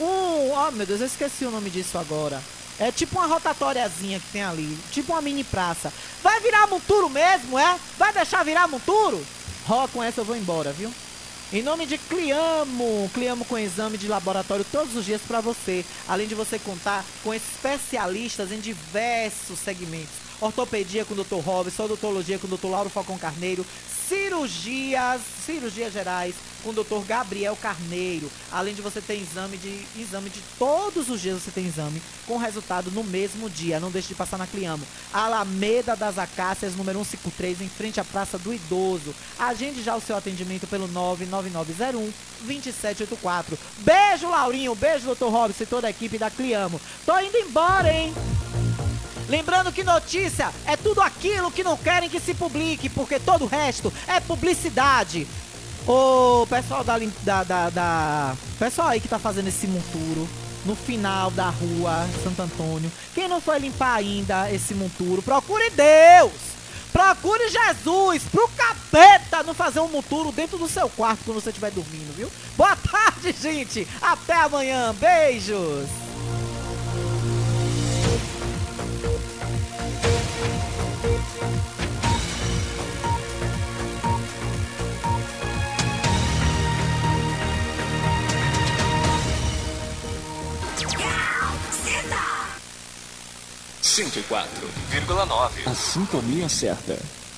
um, oh meu Deus, eu esqueci o nome disso agora. É tipo uma rotatóriazinha que tem ali, tipo uma mini praça. Vai virar monturo mesmo, é? Vai deixar virar monturo? Ró, com essa eu vou embora, viu? Em nome de Cliamo, Cliamo com exame de laboratório todos os dias para você, além de você contar com especialistas em diversos segmentos. Ortopedia com o doutor Robson, odontologia com o doutor Lauro Falcão Carneiro, cirurgias, cirurgias gerais com o doutor Gabriel Carneiro. Além de você ter exame de, exame de todos os dias, você tem exame com resultado no mesmo dia. Não deixe de passar na Cliamo. Alameda das Acácias, número cento e cinquenta e três, em frente à Praça do Idoso. Agende já o seu atendimento pelo nove nove nove zero um, dois sete oito quatro. Beijo, Laurinho, beijo, doutor Robson e toda a equipe da Cliamo. Tô indo embora, hein? Lembrando que notícia é tudo aquilo que não querem que se publique, porque todo o resto é publicidade. Ô, pessoal da, da, da, da... pessoal aí que tá fazendo esse monturo no final da rua Santo Antônio. Quem não foi limpar ainda esse monturo, procure Deus! Procure Jesus! Pro capeta não fazer um monturo dentro do seu quarto quando você estiver dormindo, viu? Boa tarde, gente! Até amanhã! Beijos! cento e quatro vírgula nove. A sintonia certa.